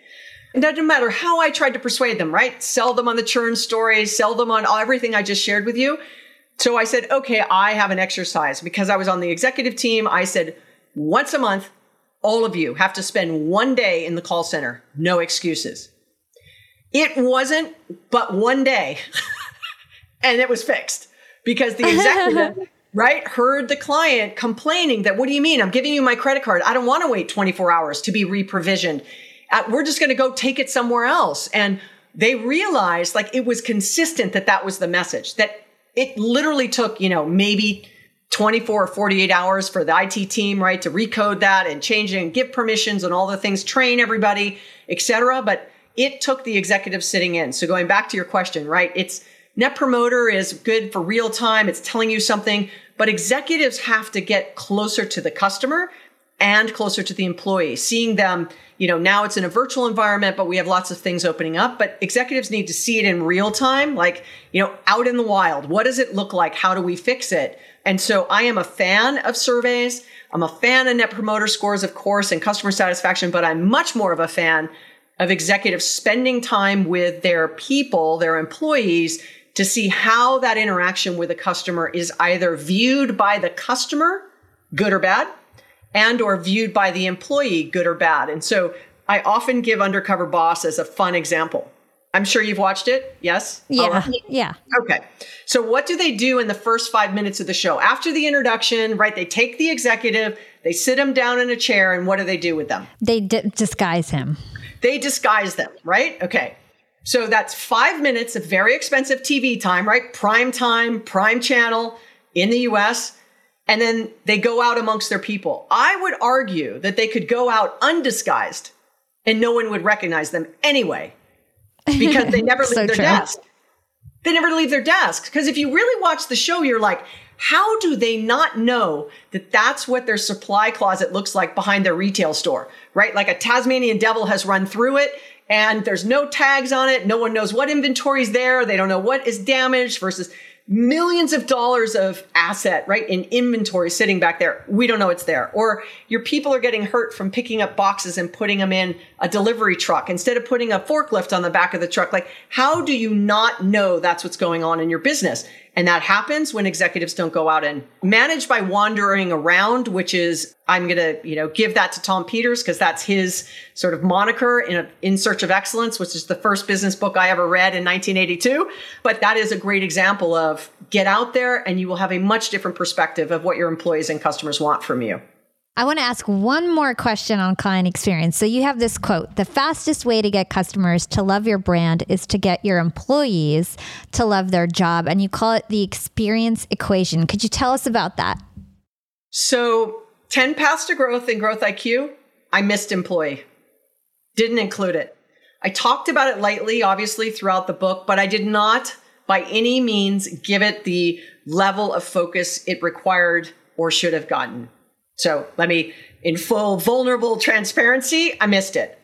And it doesn't matter how I tried to persuade them, right? Sell them on the churn story, sell them on everything I just shared with you. So I said, okay, I have an exercise because I was on the executive team. I said, once a month, all of you have to spend one day in the call center. No excuses. It wasn't, but one day. And it was fixed because the executive, right, heard the client complaining that, what do you mean? I'm giving you my credit card. I don't want to wait 24 hours to be re-provisioned. We're just going to go take it somewhere else. And they realized, like, it was consistent that was the message, that it literally took, you know, maybe 24 or 48 hours for the IT team, right, to recode that and change it and give permissions and all the things, train everybody, et cetera. But it took the executive sitting in. So going back to your question, right, it's Net Promoter is good for real time. It's telling you something, but executives have to get closer to the customer and closer to the employee, seeing them, you know, now it's in a virtual environment, but we have lots of things opening up, but executives need to see it in real time, like, you know, out in the wild. What does it look like? How do we fix it? And so I am a fan of surveys. I'm a fan of Net Promoter Scores, of course, and customer satisfaction, but I'm much more of a fan of executives spending time with their people, their employees, to see how that interaction with a customer is either viewed by the customer, good or bad, and or viewed by the employee, good or bad. And so I often give Undercover Boss as a fun example. I'm sure you've watched it. Yes? Yeah. Okay. So what do they do in the first 5 minutes of the show? After the introduction, right, they take the executive, they sit him down in a chair, and what do they do with them? They disguise him. They disguise them, right? Okay. So that's 5 minutes of very expensive TV time, right? Prime time, prime channel in the US. And then they go out amongst their people. I would argue that they could go out undisguised and no one would recognize them anyway, because they never leave their desk. They never leave their desk. Because if you really watch the show, you're like, how do they not know that that's what their supply closet looks like behind their retail store, right? Like a Tasmanian devil has run through it and there's no tags on it. No one knows what inventory is there. They don't know what is damaged versus millions of dollars of asset, right, in inventory sitting back there. We don't know it's there. Or your people are getting hurt from picking up boxes and putting them in a delivery truck instead of putting a forklift on the back of the truck. Like, how do you not know that's what's going on in your business? And that happens when executives don't go out and manage by wandering around, which is, I'm going to, you know, give that to Tom Peters because that's his sort of moniker in Search of Excellence, which is the first business book I ever read in 1982. But that is a great example of get out there and you will have a much different perspective of what your employees and customers want from you. I want to ask one more question on client experience. So you have this quote, the fastest way to get customers to love your brand is to get your employees to love their job. And you call it the experience equation. Could you tell us about that? So 10 paths to growth in Growth IQ, I missed employee. Didn't include it. I talked about it lightly, obviously, throughout the book, but I did not by any means give it the level of focus it required or should have gotten. So let me, in full vulnerable transparency, I missed it.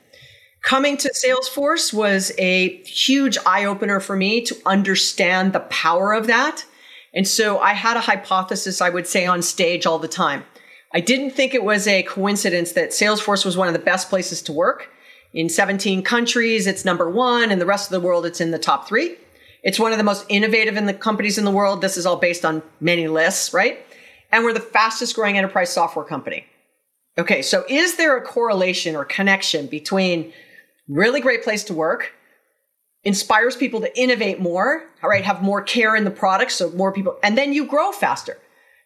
Coming to Salesforce was a huge eye-opener for me to understand the power of that. And so I had a hypothesis I would say on stage all the time. I didn't think it was a coincidence that Salesforce was one of the best places to work. In 17 countries, it's #1. In the rest of the world, it's in the top 3. It's one of the most innovative in the companies in the world. This is all based on many lists, right? And we're the fastest growing enterprise software company. Okay, so is there a correlation or connection between really great place to work, inspires people to innovate more, all right, have more care in the product, so more people, and then you grow faster?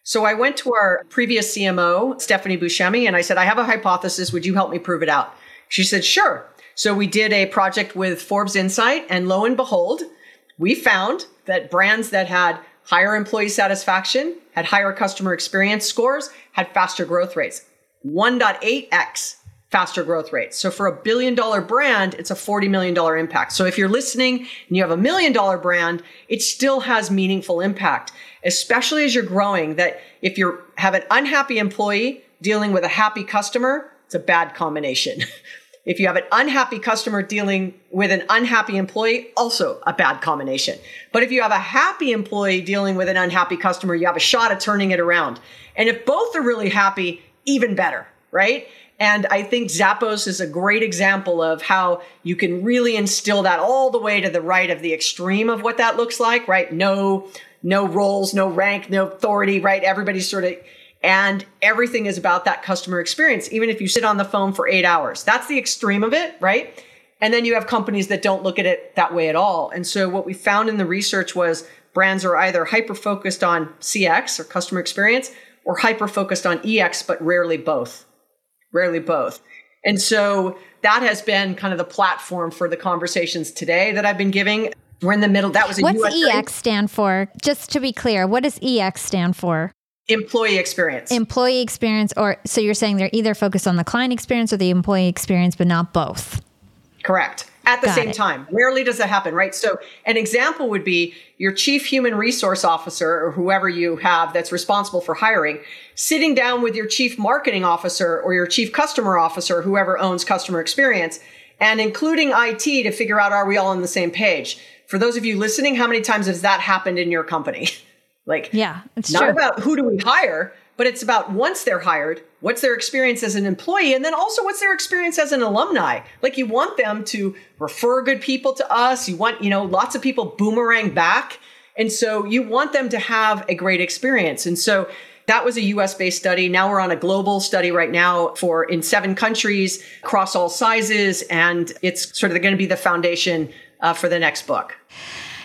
So I went to our previous CMO, Stephanie Buscemi, and I said, I have a hypothesis. Would you help me prove it out? She said, sure. So we did a project with Forbes Insight, and lo and behold, we found that brands that had higher employee satisfaction, had higher customer experience scores, had faster growth rates. 1.8x faster growth rates. So for $1 billion brand, it's a $40 million impact. So if you're listening and you have $1 million brand, it still has meaningful impact, especially as you're growing, that if you have an unhappy employee dealing with a happy customer, it's a bad combination. If you have an unhappy customer dealing with an unhappy employee, also a bad combination. But if you have a happy employee dealing with an unhappy customer, you have a shot at turning it around. And if both are really happy, even better, right? And I think Zappos is a great example of how you can really instill that all the way to the right of the extreme of what that looks like, right? No roles, no rank, no authority, right? Everybody's sort of, and everything is about that customer experience, even if you sit on the phone for 8 hours. That's the extreme of it, right? And then you have companies that don't look at it that way at all. And so what we found in the research was brands are either hyper-focused on CX or customer experience, or hyper-focused on EX, but rarely both. And so that has been kind of the platform for the conversations today that I've been giving. We're in the middle. That was a US. What's EX stand for? Just to be clear, what does EX stand for? Employee experience. Employee experience, or so you're saying they're either focused on the client experience or the employee experience, but not both. Correct. At the same time. Rarely does that happen, right? So an example would be your chief human resource officer or whoever you have that's responsible for hiring, sitting down with your chief marketing officer or your chief customer officer, whoever owns customer experience, and including IT to figure out, are we all on the same page? For those of you listening, how many times has that happened in your company? Like, yeah, it's not true. About who do we hire, but it's about once they're hired, what's their experience as an employee? And then also what's their experience as an alumni? Like, you want them to refer good people to us. You want, lots of people boomerang back. And so you want them to have a great experience. And so that was a US-based study. Now we're on a global study right now in 7 countries across all sizes. And it's sort of going to be the foundation for the next book.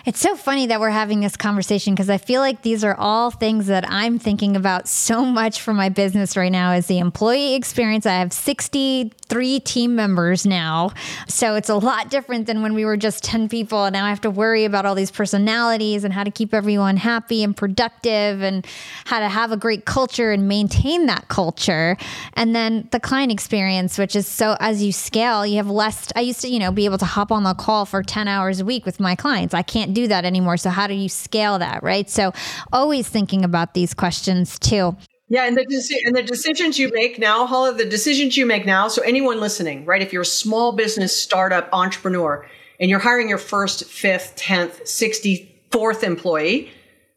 It's so funny that we're having this conversation, because I feel like these are all things that I'm thinking about so much for my business right now, is the employee experience. I have 63 team members now, so it's a lot different than when we were just 10 people. And now I have to worry about all these personalities and how to keep everyone happy and productive and how to have a great culture and maintain that culture. And then the client experience, which is so, as you scale, you have less. I used to, be able to hop on the call for 10 hours a week with my clients. I can't do that anymore. So how do you scale that, right? So always thinking about these questions too. Yeah. And the decisions you make now, Hala, so anyone listening, right? If you're a small business, startup, entrepreneur, and you're hiring your first, fifth, 10th, 64th employee,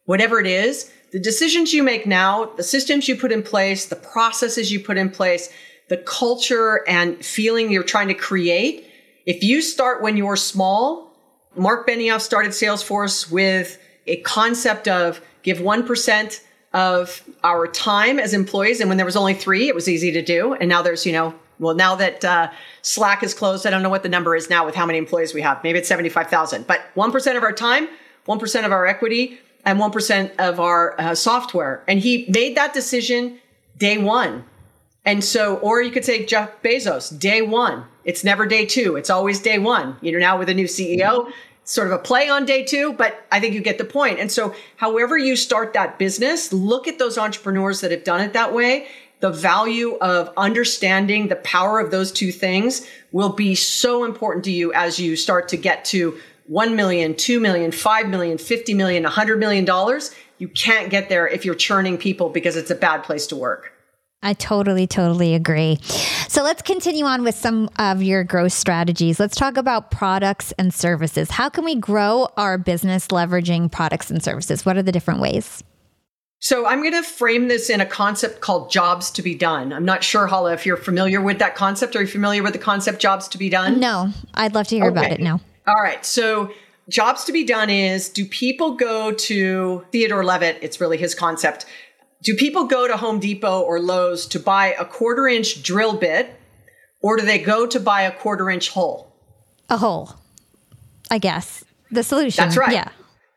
whatever it is, the decisions you make now, the systems you put in place, the processes you put in place, the culture and feeling you're trying to create. If you start when you're small, Mark Benioff started Salesforce with a concept of give 1% of our time as employees. And when there was only 3, it was easy to do. And now there's, now that Slack is closed, I don't know what the number is now with how many employees we have. Maybe it's 75,000. But 1% of our time, 1% of our equity, and 1% of our software. And he made that decision day one. And so, or you could say Jeff Bezos, day one. It's never day two. It's always day one. Now with a new CEO, sort of a play on day two, but I think you get the point. And so however you start that business, look at those entrepreneurs that have done it that way. The value of understanding the power of those two things will be so important to you as you start to get to 1 million, 2 million, 5 million, 50 million, $100 million. You can't get there if you're churning people, because it's a bad place to work. I totally agree. So let's continue on with some of your growth strategies. Let's talk about products and services. How can we grow our business leveraging products and services? What are the different ways? So I'm going to frame this in a concept called jobs to be done. I'm not sure, Hala, if you're familiar with that concept. Are you familiar with the concept jobs to be done? No, I'd love to hear about it now. All right. So jobs to be done is, do people go to Theodore Levitt? It's really his concept. Do people go to Home Depot or Lowe's to buy a 1/4-inch drill bit, or do they go to buy a 1/4-inch hole? A hole, I guess. The solution. That's right. Yeah.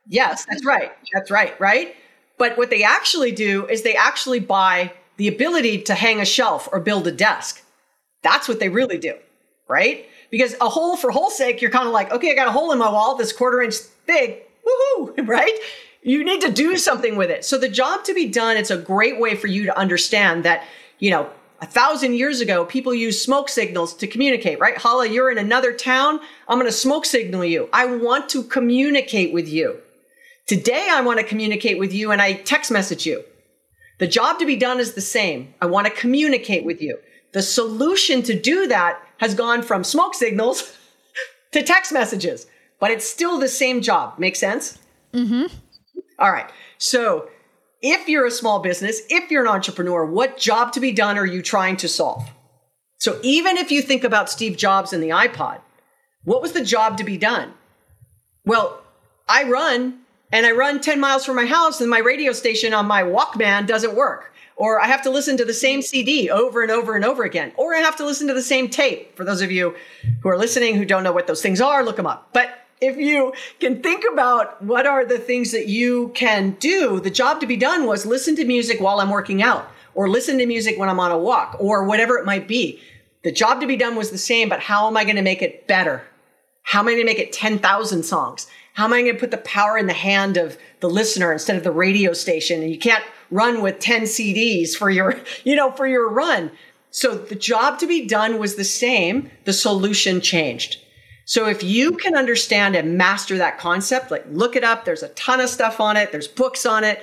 Yes, that's right. That's right. Right. But what they actually do is they actually buy the ability to hang a shelf or build a desk. That's what they really do, right? Because a hole for hole's sake, you're kind of like, okay, I got a hole in my wall that's 1/4-inch thick, woohoo, right? You need to do something with it. So the job to be done, it's a great way for you to understand that, you know, 1,000 years ago, people used smoke signals to communicate, right? Hala, you're in another town. I'm going to smoke signal you. I want to communicate with you. Today, I want to communicate with you and I text message you. The job to be done is the same. I want to communicate with you. The solution to do that has gone from smoke signals to text messages, but it's still the same job. Make sense? Mm-hmm. All right. So if you're a small business, if you're an entrepreneur, what job to be done are you trying to solve? So even if you think about Steve Jobs and the iPod, what was the job to be done? Well, I run 10 miles from my house and my radio station on my Walkman doesn't work. Or I have to listen to the same CD over and over and over again. Or I have to listen to the same tape. For those of you who are listening who don't know what those things are, look them up. But if you can think about what are the things that you can do, the job to be done was listen to music while I'm working out, or listen to music when I'm on a walk, or whatever it might be. The job to be done was the same, but how am I going to make it better? How am I going to make it 10,000 songs? How am I going to put the power in the hand of the listener instead of the radio station? And you can't run with 10 CDs for your run. So the job to be done was the same. The solution changed. So if you can understand and master that concept, like look it up, there's a ton of stuff on it. There's books on it.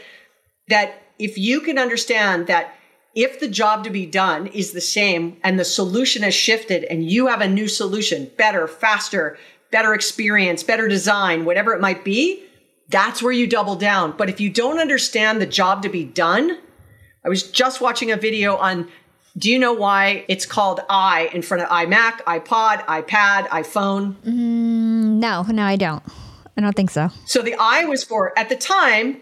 That if you can understand that if the job to be done is the same and the solution has shifted and you have a new solution, better, faster, better experience, better design, whatever it might be, that's where you double down. But if you don't understand the job to be done, I was just watching a video on, do you know why it's called I in front of iMac, iPod, iPad, iPhone? No, I don't. I don't think so. So the I was for, at the time,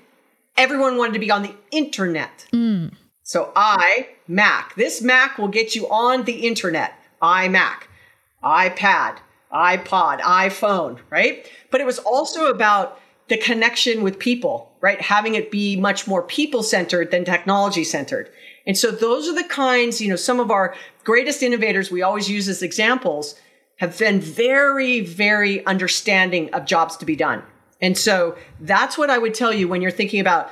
everyone wanted to be on the internet. Mm. So iMac, this Mac will get you on the internet, iMac, iPad, iPod, iPhone, right? But it was also about the connection with people, right? Having it be much more people-centered than technology-centered. And so those are the kinds, some of our greatest innovators we always use as examples have been very, very understanding of jobs to be done. And so that's what I would tell you when you're thinking about,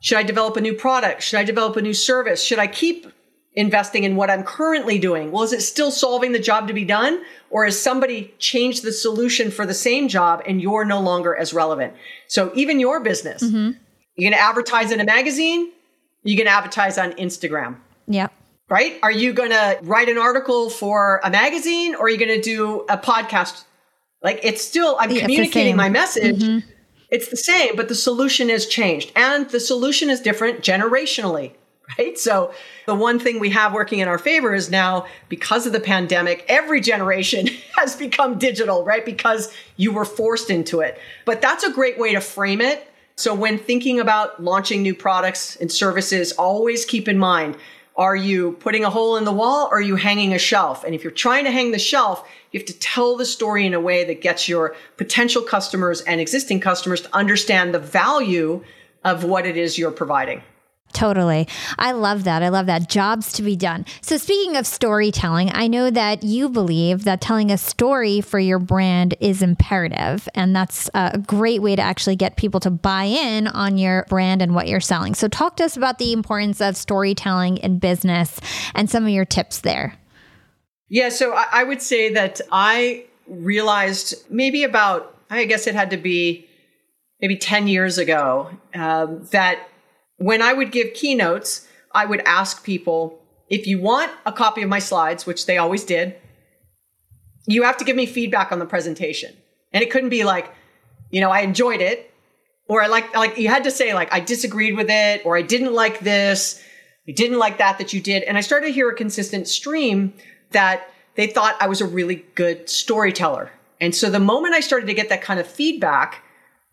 should I develop a new product? Should I develop a new service? Should I keep investing in what I'm currently doing? Well, is it still solving the job to be done? Or has somebody changed the solution for the same job and you're no longer as relevant? So even your business, mm-hmm. You're going to advertise in a magazine, you can advertise on Instagram. Yeah. Right? Are you going to write an article for a magazine or are you going to do a podcast? Like it's still, I'm communicating my message. Mm-hmm. It's the same, but the solution has changed and the solution is different generationally. Right? So the one thing we have working in our favor is now because of the pandemic, every generation has become digital, right? Because you were forced into it. But that's a great way to frame it. So when thinking about launching new products and services, always keep in mind, are you putting a hole in the wall or are you hanging a shelf? And if you're trying to hang the shelf, you have to tell the story in a way that gets your potential customers and existing customers to understand the value of what it is you're providing. Totally. I love that. I love that. Jobs to be done. So speaking of storytelling, I know that you believe that telling a story for your brand is imperative. And that's a great way to actually get people to buy in on your brand and what you're selling. So talk to us about the importance of storytelling in business and some of your tips there. Yeah. So I would say that I realized maybe 10 years ago that when I would give keynotes, I would ask people, if you want a copy of my slides, which they always did, you have to give me feedback on the presentation. And it couldn't be like, I enjoyed it Or I like you had to say like, I disagreed with it, or I didn't like this, I didn't like that you did. And I started to hear a consistent stream that they thought I was a really good storyteller. And so the moment I started to get that kind of feedback,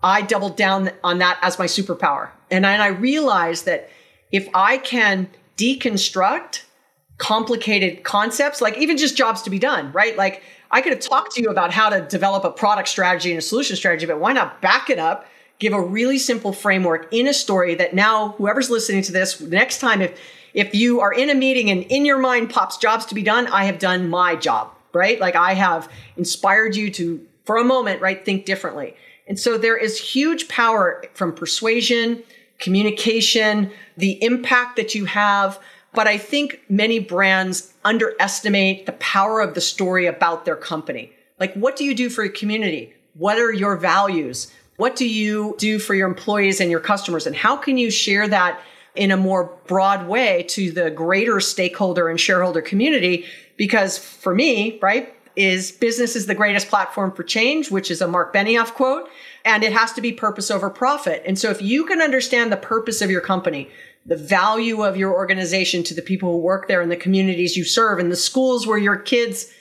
I doubled down on that as my superpower. And I realized that if I can deconstruct complicated concepts, like even just jobs to be done, right? Like I could have talked to you about how to develop a product strategy and a solution strategy, but why not back it up, give a really simple framework in a story that now whoever's listening to this, next time if you are in a meeting and in your mind pops jobs to be done, I have done my job, right? Like I have inspired you to, for a moment, right, think differently. And so there is huge power from persuasion, communication, the impact that you have. But I think many brands underestimate the power of the story about their company. Like, what do you do for your community? What are your values? What do you do for your employees and your customers? And how can you share that in a more broad way to the greater stakeholder and shareholder community? Because for me, right, is business is the greatest platform for change, which is a Mark Benioff quote, and it has to be purpose over profit. And so if you can understand the purpose of your company, the value of your organization to the people who work there and the communities you serve and the schools where your kids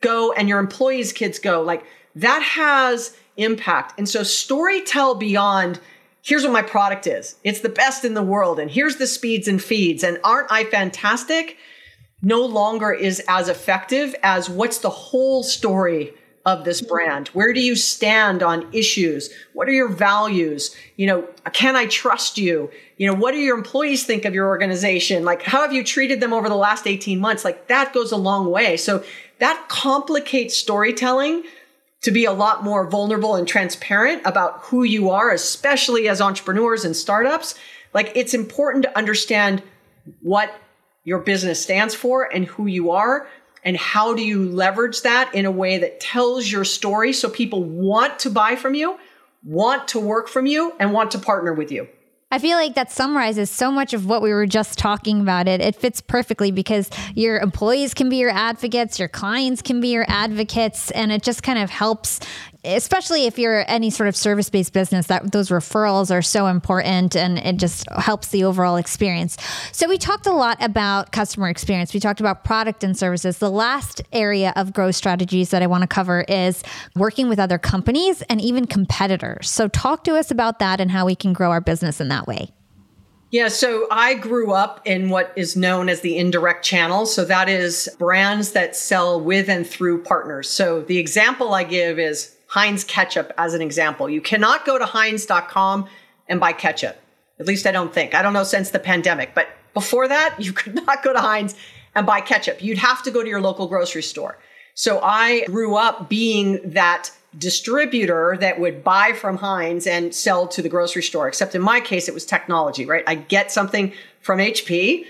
go and your employees' kids go, like that has impact. And so storytell beyond, here's what my product is. It's the best in the world. And here's the speeds and feeds. And aren't I fantastic? No longer is as effective as what's the whole story of this brand. Where do you stand on issues? What are your values? You know, can I trust you? You know, what do your employees think of your organization? Like, how have you treated them over the last 18 months? Like that goes a long way. So that complicates storytelling to be a lot more vulnerable and transparent about who you are, especially as entrepreneurs and startups. Like it's important to understand what your business stands for and who you are, and how do you leverage that in a way that tells your story so people want to buy from you, want to work from you, and want to partner with you. I feel like that summarizes so much of what we were just talking about. It fits perfectly because your employees can be your advocates, your clients can be your advocates, and it just kind of helps, especially if you're any sort of service-based business, that those referrals are so important and it just helps the overall experience. So we talked a lot about customer experience. We talked about product and services. The last area of growth strategies that I want to cover is working with other companies and even competitors. So talk to us about that and how we can grow our business in that way. Yeah, so I grew up in what is known as the indirect channel. So that is brands that sell with and through partners. So the example I give is Heinz ketchup as an example. You cannot go to Heinz.com and buy ketchup. At least I don't think. I don't know since the pandemic, but before that, you could not go to Heinz and buy ketchup. You'd have to go to your local grocery store. So I grew up being that distributor that would buy from Heinz and sell to the grocery store, except in my case, it was technology, right? I get something from HP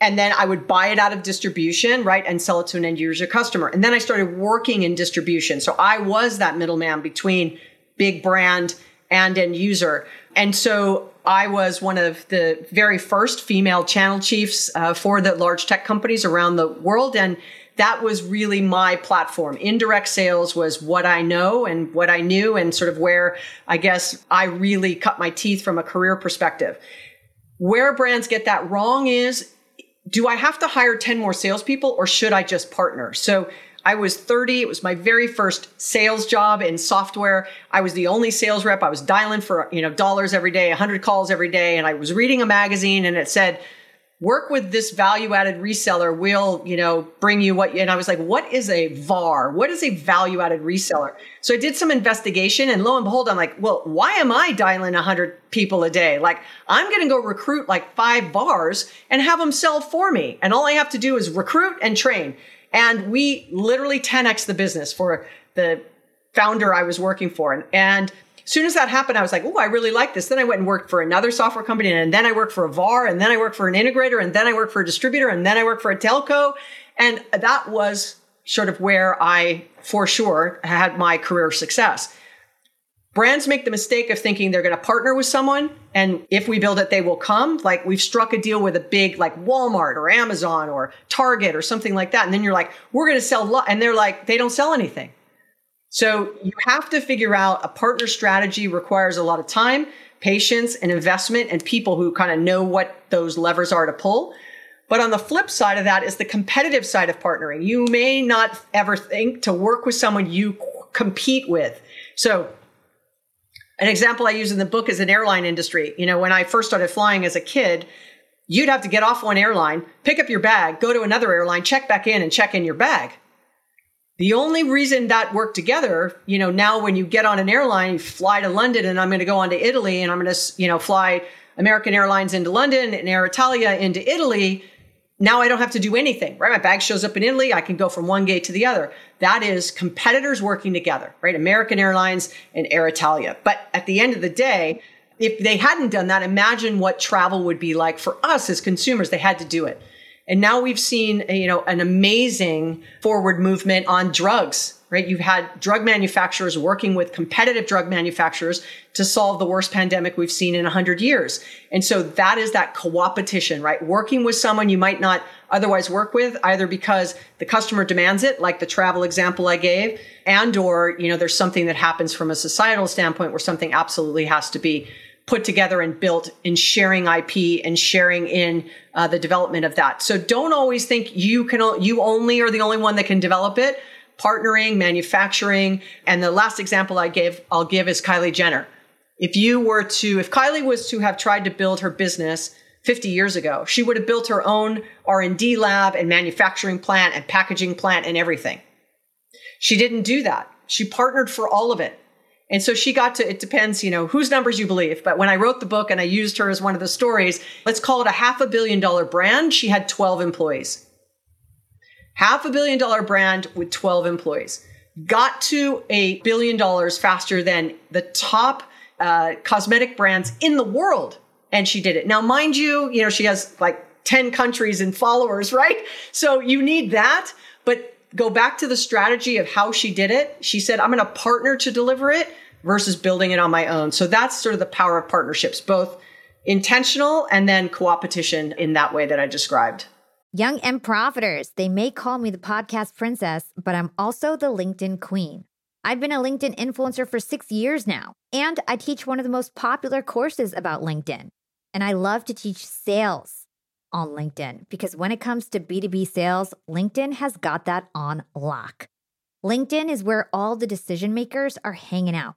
and then I would buy it out of distribution, right? And sell it to an end user customer. And then I started working in distribution. So I was that middleman between big brand and end user. And so I was one of the very first female channel chiefs for the large tech companies around the world. And that was really my platform. Indirect sales was what I know and what I knew and sort of where I guess I really cut my teeth from a career perspective. Where brands get that wrong is, do I have to hire 10 more salespeople or should I just partner? So I was 30. It was my very first sales job in software. I was the only sales rep. I was dialing for, dollars every day, 100 calls every day. And I was reading a magazine and it said, work with this value-added reseller. We'll, bring you what, and I was like, what is a VAR? What is a value-added reseller? So I did some investigation and lo and behold, I'm like, well, why am I dialing 100 people a day? Like I'm going to go recruit like 5 VARs and have them sell for me. And all I have to do is recruit and train. And we literally 10x the business for the founder I was working for. And soon as that happened, I was like, oh, I really like this. Then I went and worked for another software company. And then I worked for a VAR. And then I worked for an integrator. And then I worked for a distributor. And then I worked for a telco. And that was sort of where I, for sure, had my career success. Brands make the mistake of thinking they're going to partner with someone. And if we build it, they will come. Like we've struck a deal with a big like Walmart or Amazon or Target or something like that. And then you're like, we're going to sell. And they're like, they don't sell anything. So you have to figure out a partner strategy requires a lot of time, patience and investment and people who kind of know what those levers are to pull. But on the flip side of that is the competitive side of partnering. You may not ever think to work with someone you compete with. So an example I use in the book is an airline industry. You know, when I first started flying as a kid, you'd have to get off one airline, pick up your bag, go to another airline, check back in and check in your bag. The only reason that worked together, you know, now when you get on an airline, you fly to London and I'm going to go on to Italy and I'm going to, you know, fly American Airlines into London and Air Italia into Italy. Now I don't have to do anything, right? My bag shows up in Italy. I can go from one gate to the other. That is competitors working together, right? American Airlines and Air Italia. But at the end of the day, if they hadn't done that, imagine what travel would be like for us as consumers. They had to do it. And now we've seen, you know, an amazing forward movement on drugs, right? You've had drug manufacturers working with competitive drug manufacturers to solve the worst pandemic we've seen in 100 years. And so that is that co-opetition, right? Working with someone you might not otherwise work with, either because the customer demands it, like the travel example I gave, and or, you know, there's something that happens from a societal standpoint where something absolutely has to be put together and built in sharing IP and sharing in the development of that. So don't always think you only are the only one that can develop it. Partnering, manufacturing. And the last example I'll give is Kylie Jenner. If Kylie was to have tried to build her business 50 years ago, she would have built her own R&D lab and manufacturing plant and packaging plant and everything. She didn't do that. She partnered for all of it. And so she got to, it depends, you know, whose numbers you believe. But when I wrote the book and I used her as one of the stories, let's call it $500 million brand. She had 12 employees. $500 million brand with 12 employees. Got to $1 billion faster than the top cosmetic brands in the world. And she did it. Now, mind you, you know, she has like 10 countries and followers, right? So you need that. But go back to the strategy of how she did it. She said, I'm going to partner to deliver it versus building it on my own. So that's sort of the power of partnerships, both intentional and then co-opetition in that way that I described. Young and Profiters, they may call me the podcast princess, but I'm also the LinkedIn queen. I've been a LinkedIn influencer for 6 years now, and I teach one of the most popular courses about LinkedIn. And I love to teach sales on LinkedIn because when it comes to B2B sales, LinkedIn has got that on lock. LinkedIn is where all the decision makers are hanging out.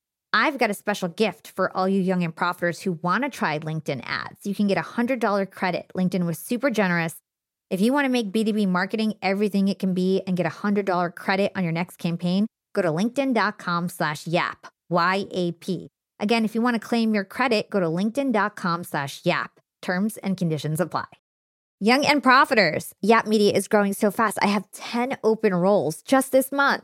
I've got a special gift for all you young and profiters who want to try LinkedIn ads. You can get a $100 credit. LinkedIn was super generous. If you want to make B2B marketing everything it can be and get a $100 credit on your next campaign, go to linkedin.com/yap, Y-A-P. Again, if you want to claim your credit, go to linkedin.com/yap. Terms and conditions apply. Young and Profiters, Yap Media is growing so fast. I have 10 open roles just this month.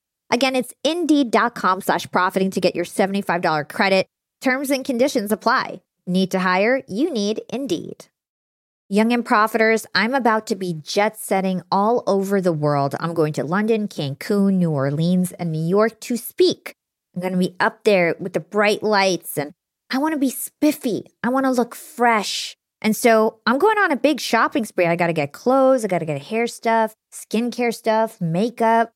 Again, it's Indeed.com/profiting to get your $75 credit. Terms and conditions apply. Need to hire? You need Indeed. Young and Profiters, I'm about to be jet-setting all over the world. I'm going to London, Cancun, New Orleans, and New York to speak. I'm going to be up there with the bright lights, and I want to be spiffy. I want to look fresh. And so I'm going on a big shopping spree. I got to get clothes. I got to get hair stuff, skincare stuff, makeup.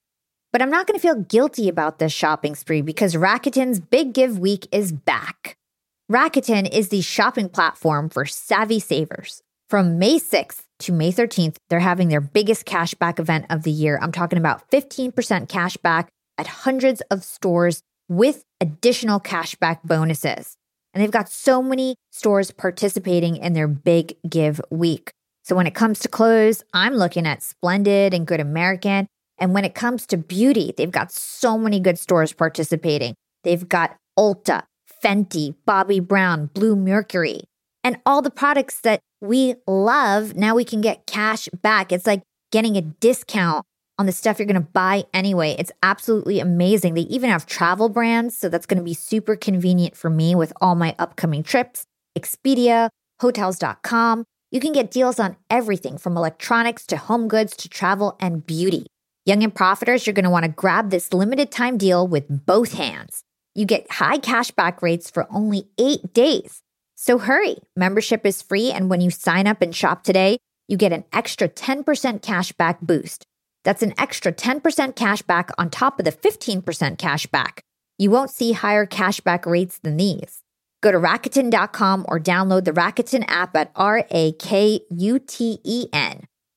But I'm not going to feel guilty about this shopping spree because Rakuten's Big Give Week is back. Rakuten is the shopping platform for savvy savers. From May 6th to May 13th, they're having their biggest cashback event of the year. I'm talking about 15% cashback at hundreds of stores with additional cashback bonuses. And they've got so many stores participating in their Big Give Week. So when it comes to clothes, I'm looking at Splendid and Good American. And when it comes to beauty, they've got so many good stores participating. They've got Ulta, Fenty, Bobbi Brown, Blue Mercury. And all the products that we love, now we can get cash back. It's like getting a discount on the stuff you're going to buy anyway. It's absolutely amazing. They even have travel brands, so that's going to be super convenient for me with all my upcoming trips. Expedia, Hotels.com. You can get deals on everything from electronics to home goods to travel and beauty. Young and Profiters, you're going to want to grab this limited time deal with both hands. You get high cashback rates for only 8 days. So hurry, membership is free, and when you sign up and shop today, you get an extra 10% cashback boost. That's an extra 10% cashback on top of the 15% cashback. You won't see higher cashback rates than these. Go to Rakuten.com or download the Rakuten app at Rakuten.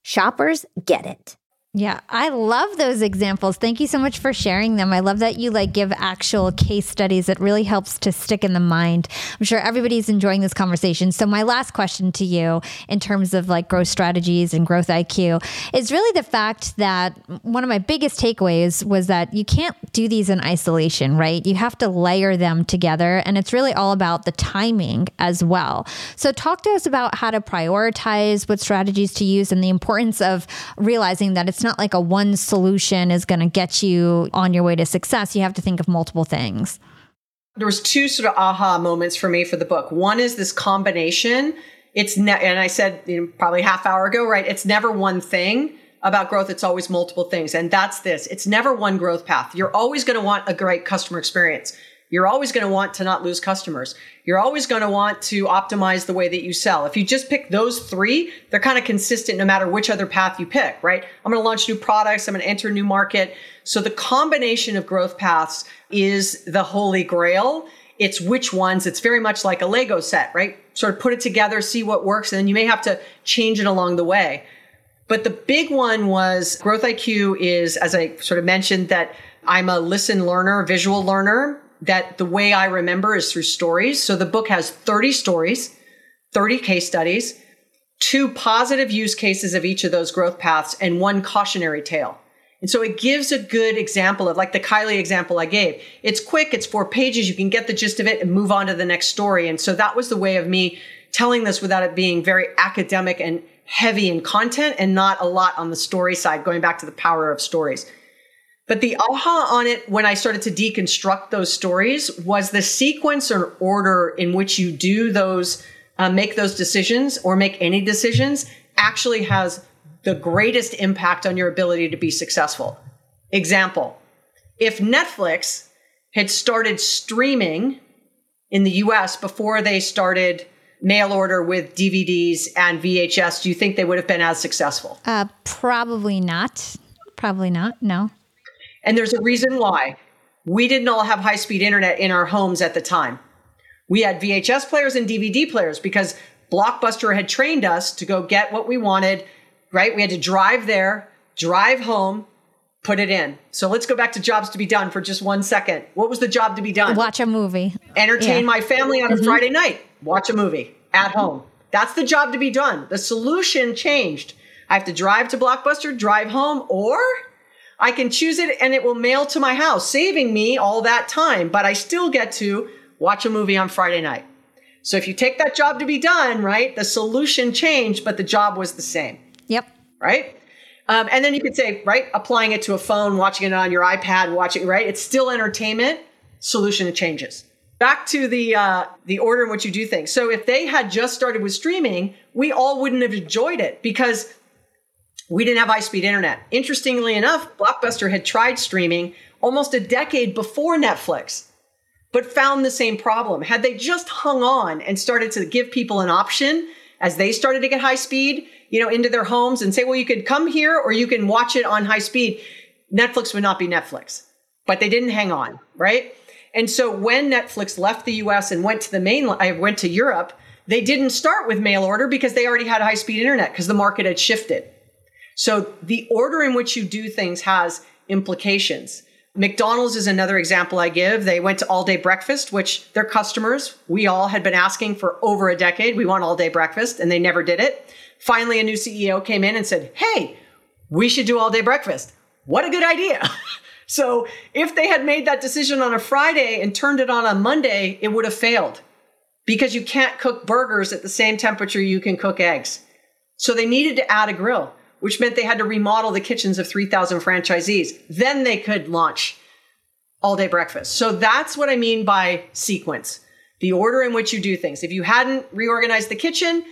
Shoppers get it. Yeah, I love those examples. Thank you so much for sharing them. I love that you give actual case studies. It really helps to stick in the mind. I'm sure everybody's enjoying this conversation. So my last question to you in terms of growth strategies and growth IQ is really the fact that one of my biggest takeaways was that you can't do these in isolation, right? You have to layer them together, and it's really all about the timing as well. So talk to us about how to prioritize, what strategies to use, and the importance of realizing that it's not a one solution is going to get you on your way to success. You have to think of multiple things. There was two sort of aha moments for me for the book. One is this combination. And I said probably half hour ago, right? It's never one thing about growth. It's always multiple things. And that's this. It's never one growth path. You're always going to want a great customer experience. You're always going to want to not lose customers. You're always going to want to optimize the way that you sell. If you just pick those three, they're kind of consistent no matter which other path you pick, right? I'm going to launch new products. I'm going to enter a new market. So the combination of growth paths is the holy grail. It's which ones. It's very much like a Lego set, right? Sort of put it together, see what works, and then you may have to change it along the way. But the big one was Growth IQ is, as I sort of mentioned, that I'm a listen learner, visual learner, that the way I remember is through stories. So the book has 30 stories, 30 case studies, 2 positive use cases of each of those growth paths, and 1 cautionary tale. And so it gives a good example of the Kylie example I gave. It's quick. It's 4 pages. You can get the gist of it and move on to the next story. And so that was the way of me telling this without it being very academic and heavy in content and not a lot on the story side, going back to the power of stories. But the aha on it when I started to deconstruct those stories was the sequence or order in which you do those, make those decisions or make any decisions actually has the greatest impact on your ability to be successful. Example, if Netflix had started streaming in the US before they started mail order with DVDs and VHS, do you think they would have been as successful? Probably not. Probably not. No. And there's a reason why. We didn't all have high-speed internet in our homes at the time. We had VHS players and DVD players because Blockbuster had trained us to go get what we wanted, right? We had to drive there, drive home, put it in. So let's go back to jobs to be done for just 1 second. What was the job to be done? Watch a movie. Entertain my family on a Friday night. Watch a movie at home. That's the job to be done. The solution changed. I have to drive to Blockbuster, drive home, or I can choose it and it will mail to my house, saving me all that time, but I still get to watch a movie on Friday night. So if you take that job to be done, right, the solution changed, but the job was the same. Yep. Right? And then you could say, right, applying it to a phone, watching it on your iPad, watching, right? It's still entertainment. Solution changes. Back to the order in which you do things. So if they had just started with streaming, we all wouldn't have enjoyed it because we didn't have high-speed internet. Interestingly enough, Blockbuster had tried streaming almost a decade before Netflix, but found the same problem. Had they just hung on and started to give people an option as they started to get high speed, you know, into their homes and say, well, you could come here or you can watch it on high speed, Netflix would not be Netflix. But they didn't hang on, right? And so when Netflix left the US and went to the mainland, I went to Europe, they didn't start with mail order because they already had high speed internet because the market had shifted. So the order in which you do things has implications. McDonald's is another example I give. They went to all-day breakfast, which their customers, we all had been asking for over a decade. We want all-day breakfast, and they never did it. Finally, a new CEO came in and said, hey, we should do all-day breakfast. What a good idea. So if they had made that decision on a Friday and turned it on a Monday, it would have failed because you can't cook burgers at the same temperature you can cook eggs. So they needed to add a grill, which meant they had to remodel the kitchens of 3,000 franchisees. Then they could launch all-day breakfast. So that's what I mean by sequence, the order in which you do things. If you hadn't reorganized the kitchen,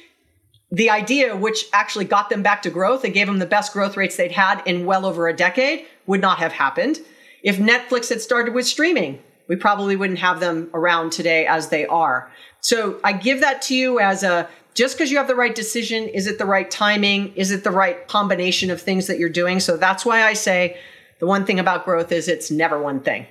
the idea, which actually got them back to growth and gave them the best growth rates they'd had in well over a decade, would not have happened. If Netflix had started with streaming, we probably wouldn't have them around today as they are. So I give that to you as a, just because you have the right decision, is it the right timing? Is it the right combination of things that you're doing? So that's why I say the one thing about growth is it's never one thing.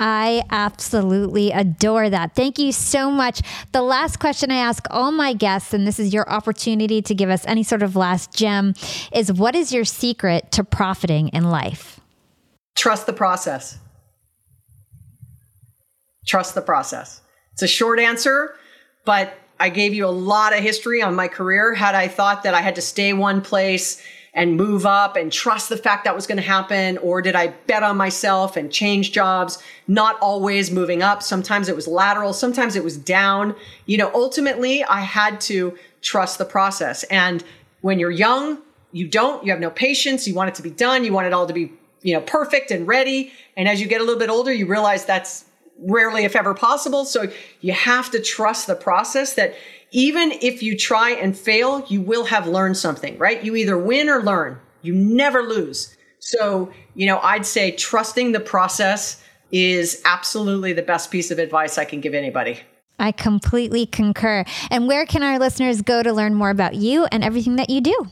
I absolutely adore that. Thank you so much. The last question I ask all my guests, and this is your opportunity to give us any sort of last gem, is what is your secret to profiting in life? Trust the process. Trust the process. It's a short answer, but I gave you a lot of history on my career. Had I thought that I had to stay one place and move up and trust the fact that was going to happen, or did I bet on myself and change jobs? Not always moving up. Sometimes it was lateral. Sometimes it was down. You know, ultimately I had to trust the process. And when you're young, you have no patience. You want it to be done. You want it all to be, you know, perfect and ready. And as you get a little bit older, you realize that's rarely, if ever possible. So you have to trust the process that even if you try and fail, you will have learned something, right? You either win or learn. You never lose. So, you know, I'd say trusting the process is absolutely the best piece of advice I can give anybody. I completely concur. And where can our listeners go to learn more about you and everything that you do?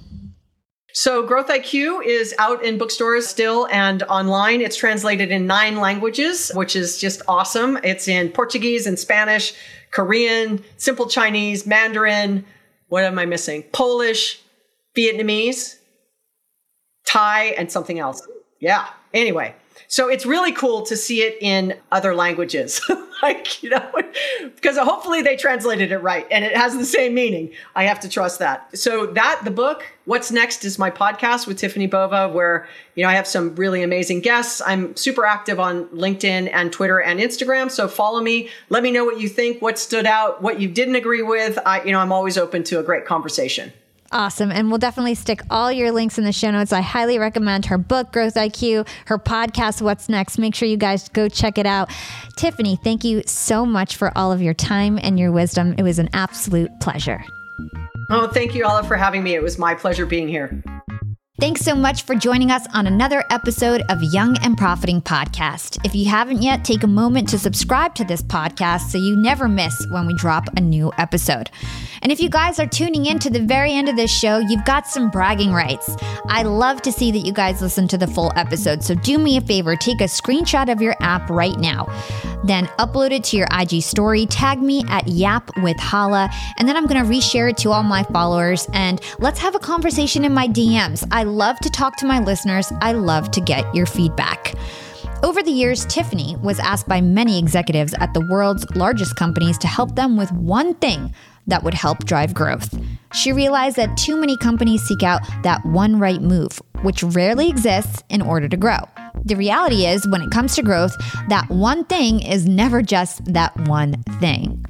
So Growth IQ is out in bookstores still and online. It's translated in 9 languages, which is just awesome. It's in Portuguese and Spanish, Korean, Simple Chinese, Mandarin. What am I missing? Polish, Vietnamese, Thai, and something else. Yeah. Anyway, so it's really cool to see it in other languages, like, you know, because hopefully they translated it right and it has the same meaning. I have to trust that. So the book, What's Next, is my podcast with Tiffany Bova, where, you know, I have some really amazing guests. I'm super active on LinkedIn and Twitter and Instagram. So follow me, let me know what you think, what stood out, what you didn't agree with. I'm always open to a great conversation. Awesome. And we'll definitely stick all your links in the show notes. I highly recommend her book, Growth IQ, her podcast, What's Next. Make sure you guys go check it out. Tiffany, thank you so much for all of your time and your wisdom. It was an absolute pleasure. Oh, thank you, Hala, for having me. It was my pleasure being here. Thanks so much for joining us on another episode of Young and Profiting Podcast. If you haven't yet, take a moment to subscribe to this podcast so you never miss when we drop a new episode. And if you guys are tuning in to the very end of this show, you've got some bragging rights. I love to see that you guys listen to the full episode. So do me a favor, take a screenshot of your app right now, then upload it to your IG story, tag me at Yap with Hala, and then I'm going to reshare it to all my followers. And let's have a conversation in my DMs. I love to talk to my listeners. I love to get your feedback. Over the years, Tiffany was asked by many executives at the world's largest companies to help them with one thing that would help drive growth. She realized that too many companies seek out that one right move, which rarely exists in order to grow. The reality is, when it comes to growth, that one thing is never just that one thing.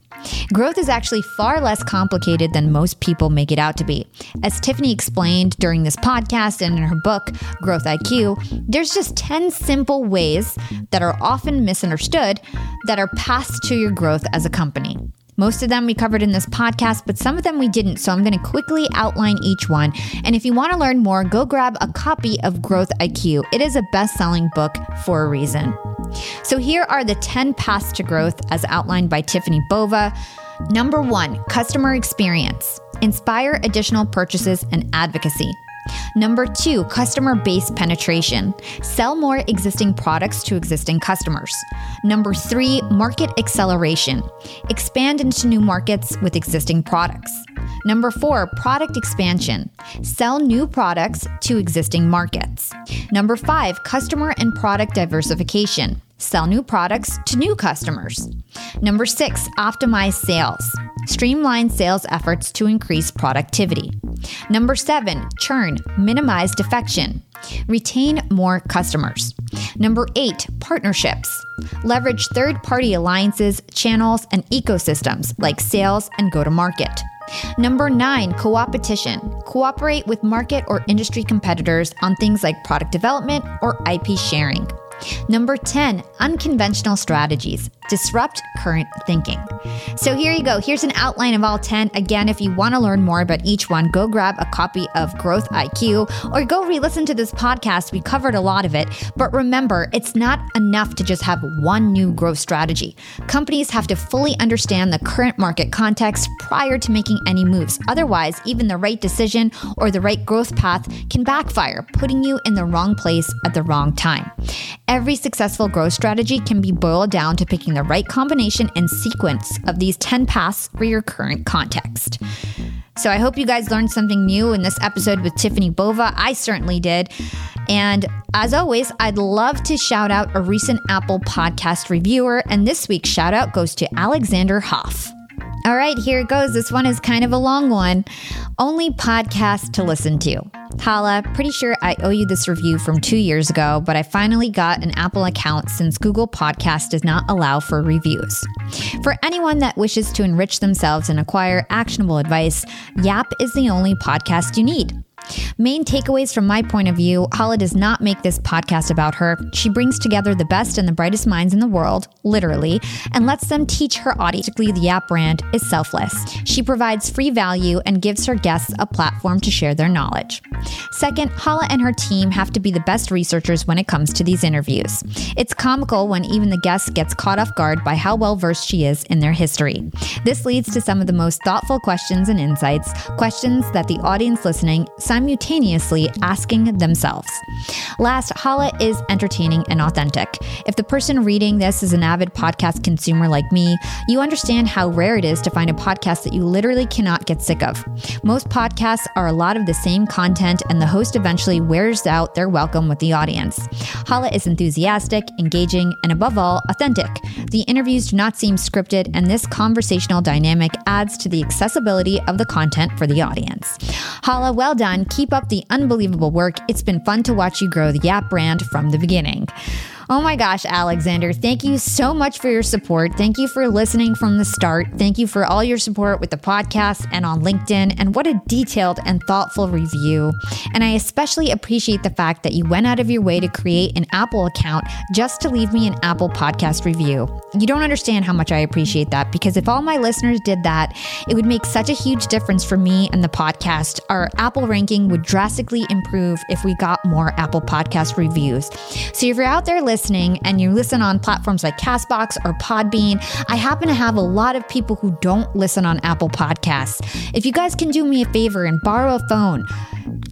Growth is actually far less complicated than most people make it out to be. As Tiffany explained during this podcast and in her book, Growth IQ, there's just 10 simple ways that are often misunderstood that are passed to your growth as a company. Most of them we covered in this podcast, but some of them we didn't, so I'm going to quickly outline each one. And if you want to learn more, go grab a copy of Growth IQ. It is a best-selling book for a reason. So here are the 10 paths to growth as outlined by Tiffany Bova. Number 1, customer experience. Inspire additional purchases and advocacy. Number 2, customer base penetration. Sell more existing products to existing customers. Number 3, market acceleration. Expand into new markets with existing products. Number 4, product expansion. Sell new products to existing markets. Number 5, customer and product diversification. Sell new products to new customers. Number 6, optimize sales. Streamline sales efforts to increase productivity. Number 7, churn, minimize defection. Retain more customers. Number 8, partnerships. Leverage third-party alliances, channels, and ecosystems like sales and go-to-market. Number 9, coopetition. Cooperate with market or industry competitors on things like product development or IP sharing. Number 10, unconventional strategies. Disrupt current thinking. So here you go. Here's an outline of all 10. Again, if you want to learn more about each one, go grab a copy of Growth IQ or go re-listen to this podcast. We covered a lot of it. But remember, it's not enough to just have one new growth strategy. Companies have to fully understand the current market context prior to making any moves. Otherwise, even the right decision or the right growth path can backfire, putting you in the wrong place at the wrong time. Every successful growth strategy can be boiled down to picking the right combination and sequence of these 10 paths for your current context. So I hope you guys learned something new in this episode with Tiffany Bova. I certainly did. And as always, I'd love to shout out a recent Apple podcast reviewer. And this week's shout out goes to Alexander Hoff. All right, here it goes. This one is kind of a long one. Only podcast to listen to. Hala, pretty sure I owe you this review from 2 years ago, but I finally got an Apple account since Google Podcast does not allow for reviews. For anyone that wishes to enrich themselves and acquire actionable advice, Yap is the only podcast you need. Main takeaways from my point of view, Hala does not make this podcast about her. She brings together the best and the brightest minds in the world, literally, and lets them teach her audience. The Yap brand is selfless. She provides free value and gives her guests a platform to share their knowledge. Second, Hala and her team have to be the best researchers when it comes to these interviews. It's comical when even the guest gets caught off guard by how well-versed she is in their history. This leads to some of the most thoughtful questions and insights, questions that the audience listening simultaneously asking themselves. Last, Hala is entertaining and authentic. If the person reading this is an avid podcast consumer like me, you understand how rare it is to find a podcast that you literally cannot get sick of. Most podcasts are a lot of the same content, and the host eventually wears out their welcome with the audience. Hala is enthusiastic, engaging, and above all, authentic. The interviews do not seem scripted, and this conversational dynamic adds to the accessibility of the content for the audience. Hala, well done. Keep up the unbelievable work. It's been fun to watch you grow the Yap brand from the beginning. Oh my gosh, Alexander, thank you so much for your support. Thank you for listening from the start. Thank you for all your support with the podcast and on LinkedIn, and what a detailed and thoughtful review. And I especially appreciate the fact that you went out of your way to create an Apple account just to leave me an Apple podcast review. You don't understand how much I appreciate that, because if all my listeners did that, it would make such a huge difference for me and the podcast. Our Apple ranking would drastically improve if we got more Apple podcast reviews. So if you're out there listening, listening and you listen on platforms like CastBox or Podbean, I happen to have a lot of people who don't listen on Apple Podcasts. If you guys can do me a favor and borrow a phone,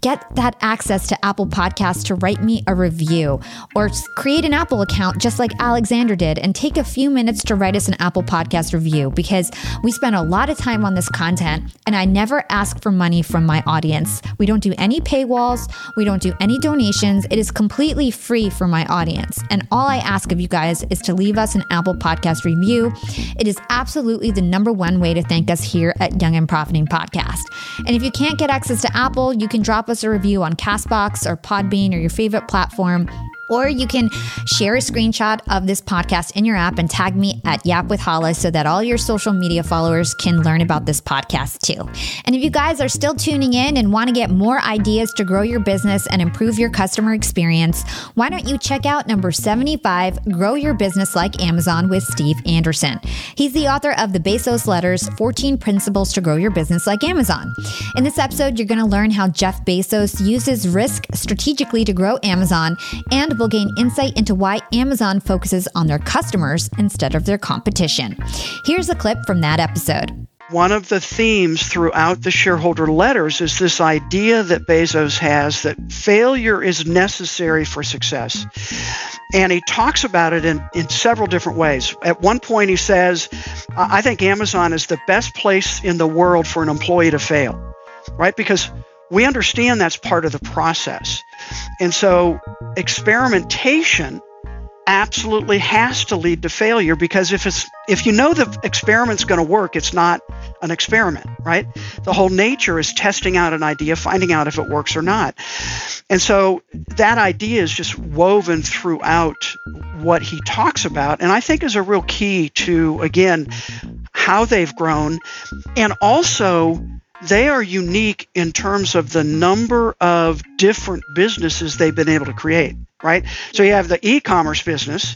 get that access to Apple Podcasts to write me a review or create an Apple account just like Alexander did and take a few minutes to write us an Apple Podcast review, because we spend a lot of time on this content and I never ask for money from my audience. We don't do any paywalls. We don't do any donations. It is completely free for my audience. And all I ask of you guys is to leave us an Apple Podcast review. It is absolutely the #1 way to thank us here at Young and Profiting Podcast. And if you can't get access to Apple, you can drop us a review on CastBox or Podbean or your favorite platform. Or you can share a screenshot of this podcast in your app and tag me at Yap with Hala so that all your social media followers can learn about this podcast too. And if you guys are still tuning in and want to get more ideas to grow your business and improve your customer experience, why don't you check out number 75, Grow Your Business Like Amazon with Steve Anderson. He's the author of The Bezos Letters, 14 Principles to Grow Your Business Like Amazon. In this episode, you're going to learn how Jeff Bezos uses risk strategically to grow Amazon, and will gain insight into why Amazon focuses on their customers instead of their competition. Here's a clip from that episode. One of the themes throughout the shareholder letters is this idea that Bezos has that failure is necessary for success. And he talks about it in several different ways. At one point, he says, I think Amazon is the best place in the world for an employee to fail, right? Because we understand that's part of the process. And so experimentation absolutely has to lead to failure, because if you know the experiment's going to work, it's not an experiment, right? The whole nature is testing out an idea, finding out if it works or not. And so that idea is just woven throughout what he talks about, and I think is a real key to, again, how they've grown. And also, they are unique in terms of the number of different businesses they've been able to create, right? So you have the e-commerce business,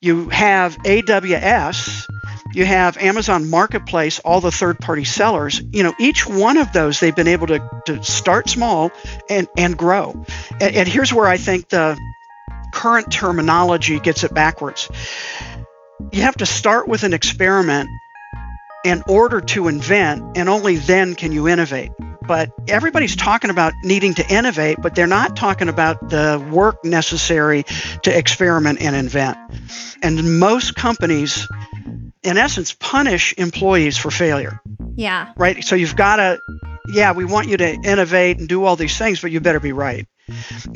you have AWS, you have Amazon Marketplace, all the third-party sellers. You know, each one of those they've been able to start small and grow. And here's where I think the current terminology gets it backwards. You have to start with an experiment in order to invent, and only then can you innovate. But everybody's talking about needing to innovate, but they're not talking about the work necessary to experiment and invent. And most companies, in essence, punish employees for failure. Yeah. Right? So you've got to, we want you to innovate and do all these things, but you better be right.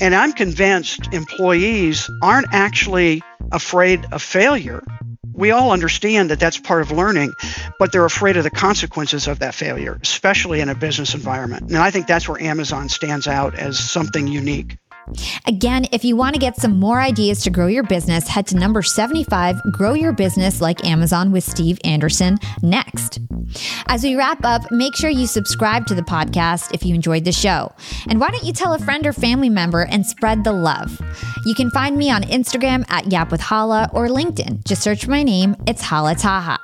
And I'm convinced employees aren't actually afraid of failure. We all understand that that's part of learning, but they're afraid of the consequences of that failure, especially in a business environment. And I think that's where Amazon stands out as something unique. Again, if you want to get some more ideas to grow your business, head to number 75, Grow Your Business Like Amazon with Steve Anderson next. As we wrap up, make sure you subscribe to the podcast if you enjoyed the show. And why don't you tell a friend or family member and spread the love? You can find me on Instagram at Yap with Hala or LinkedIn. Just search my name. It's Hala Taha.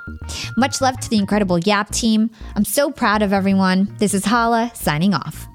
Much love to the incredible Yap team. I'm so proud of everyone. This is Hala signing off.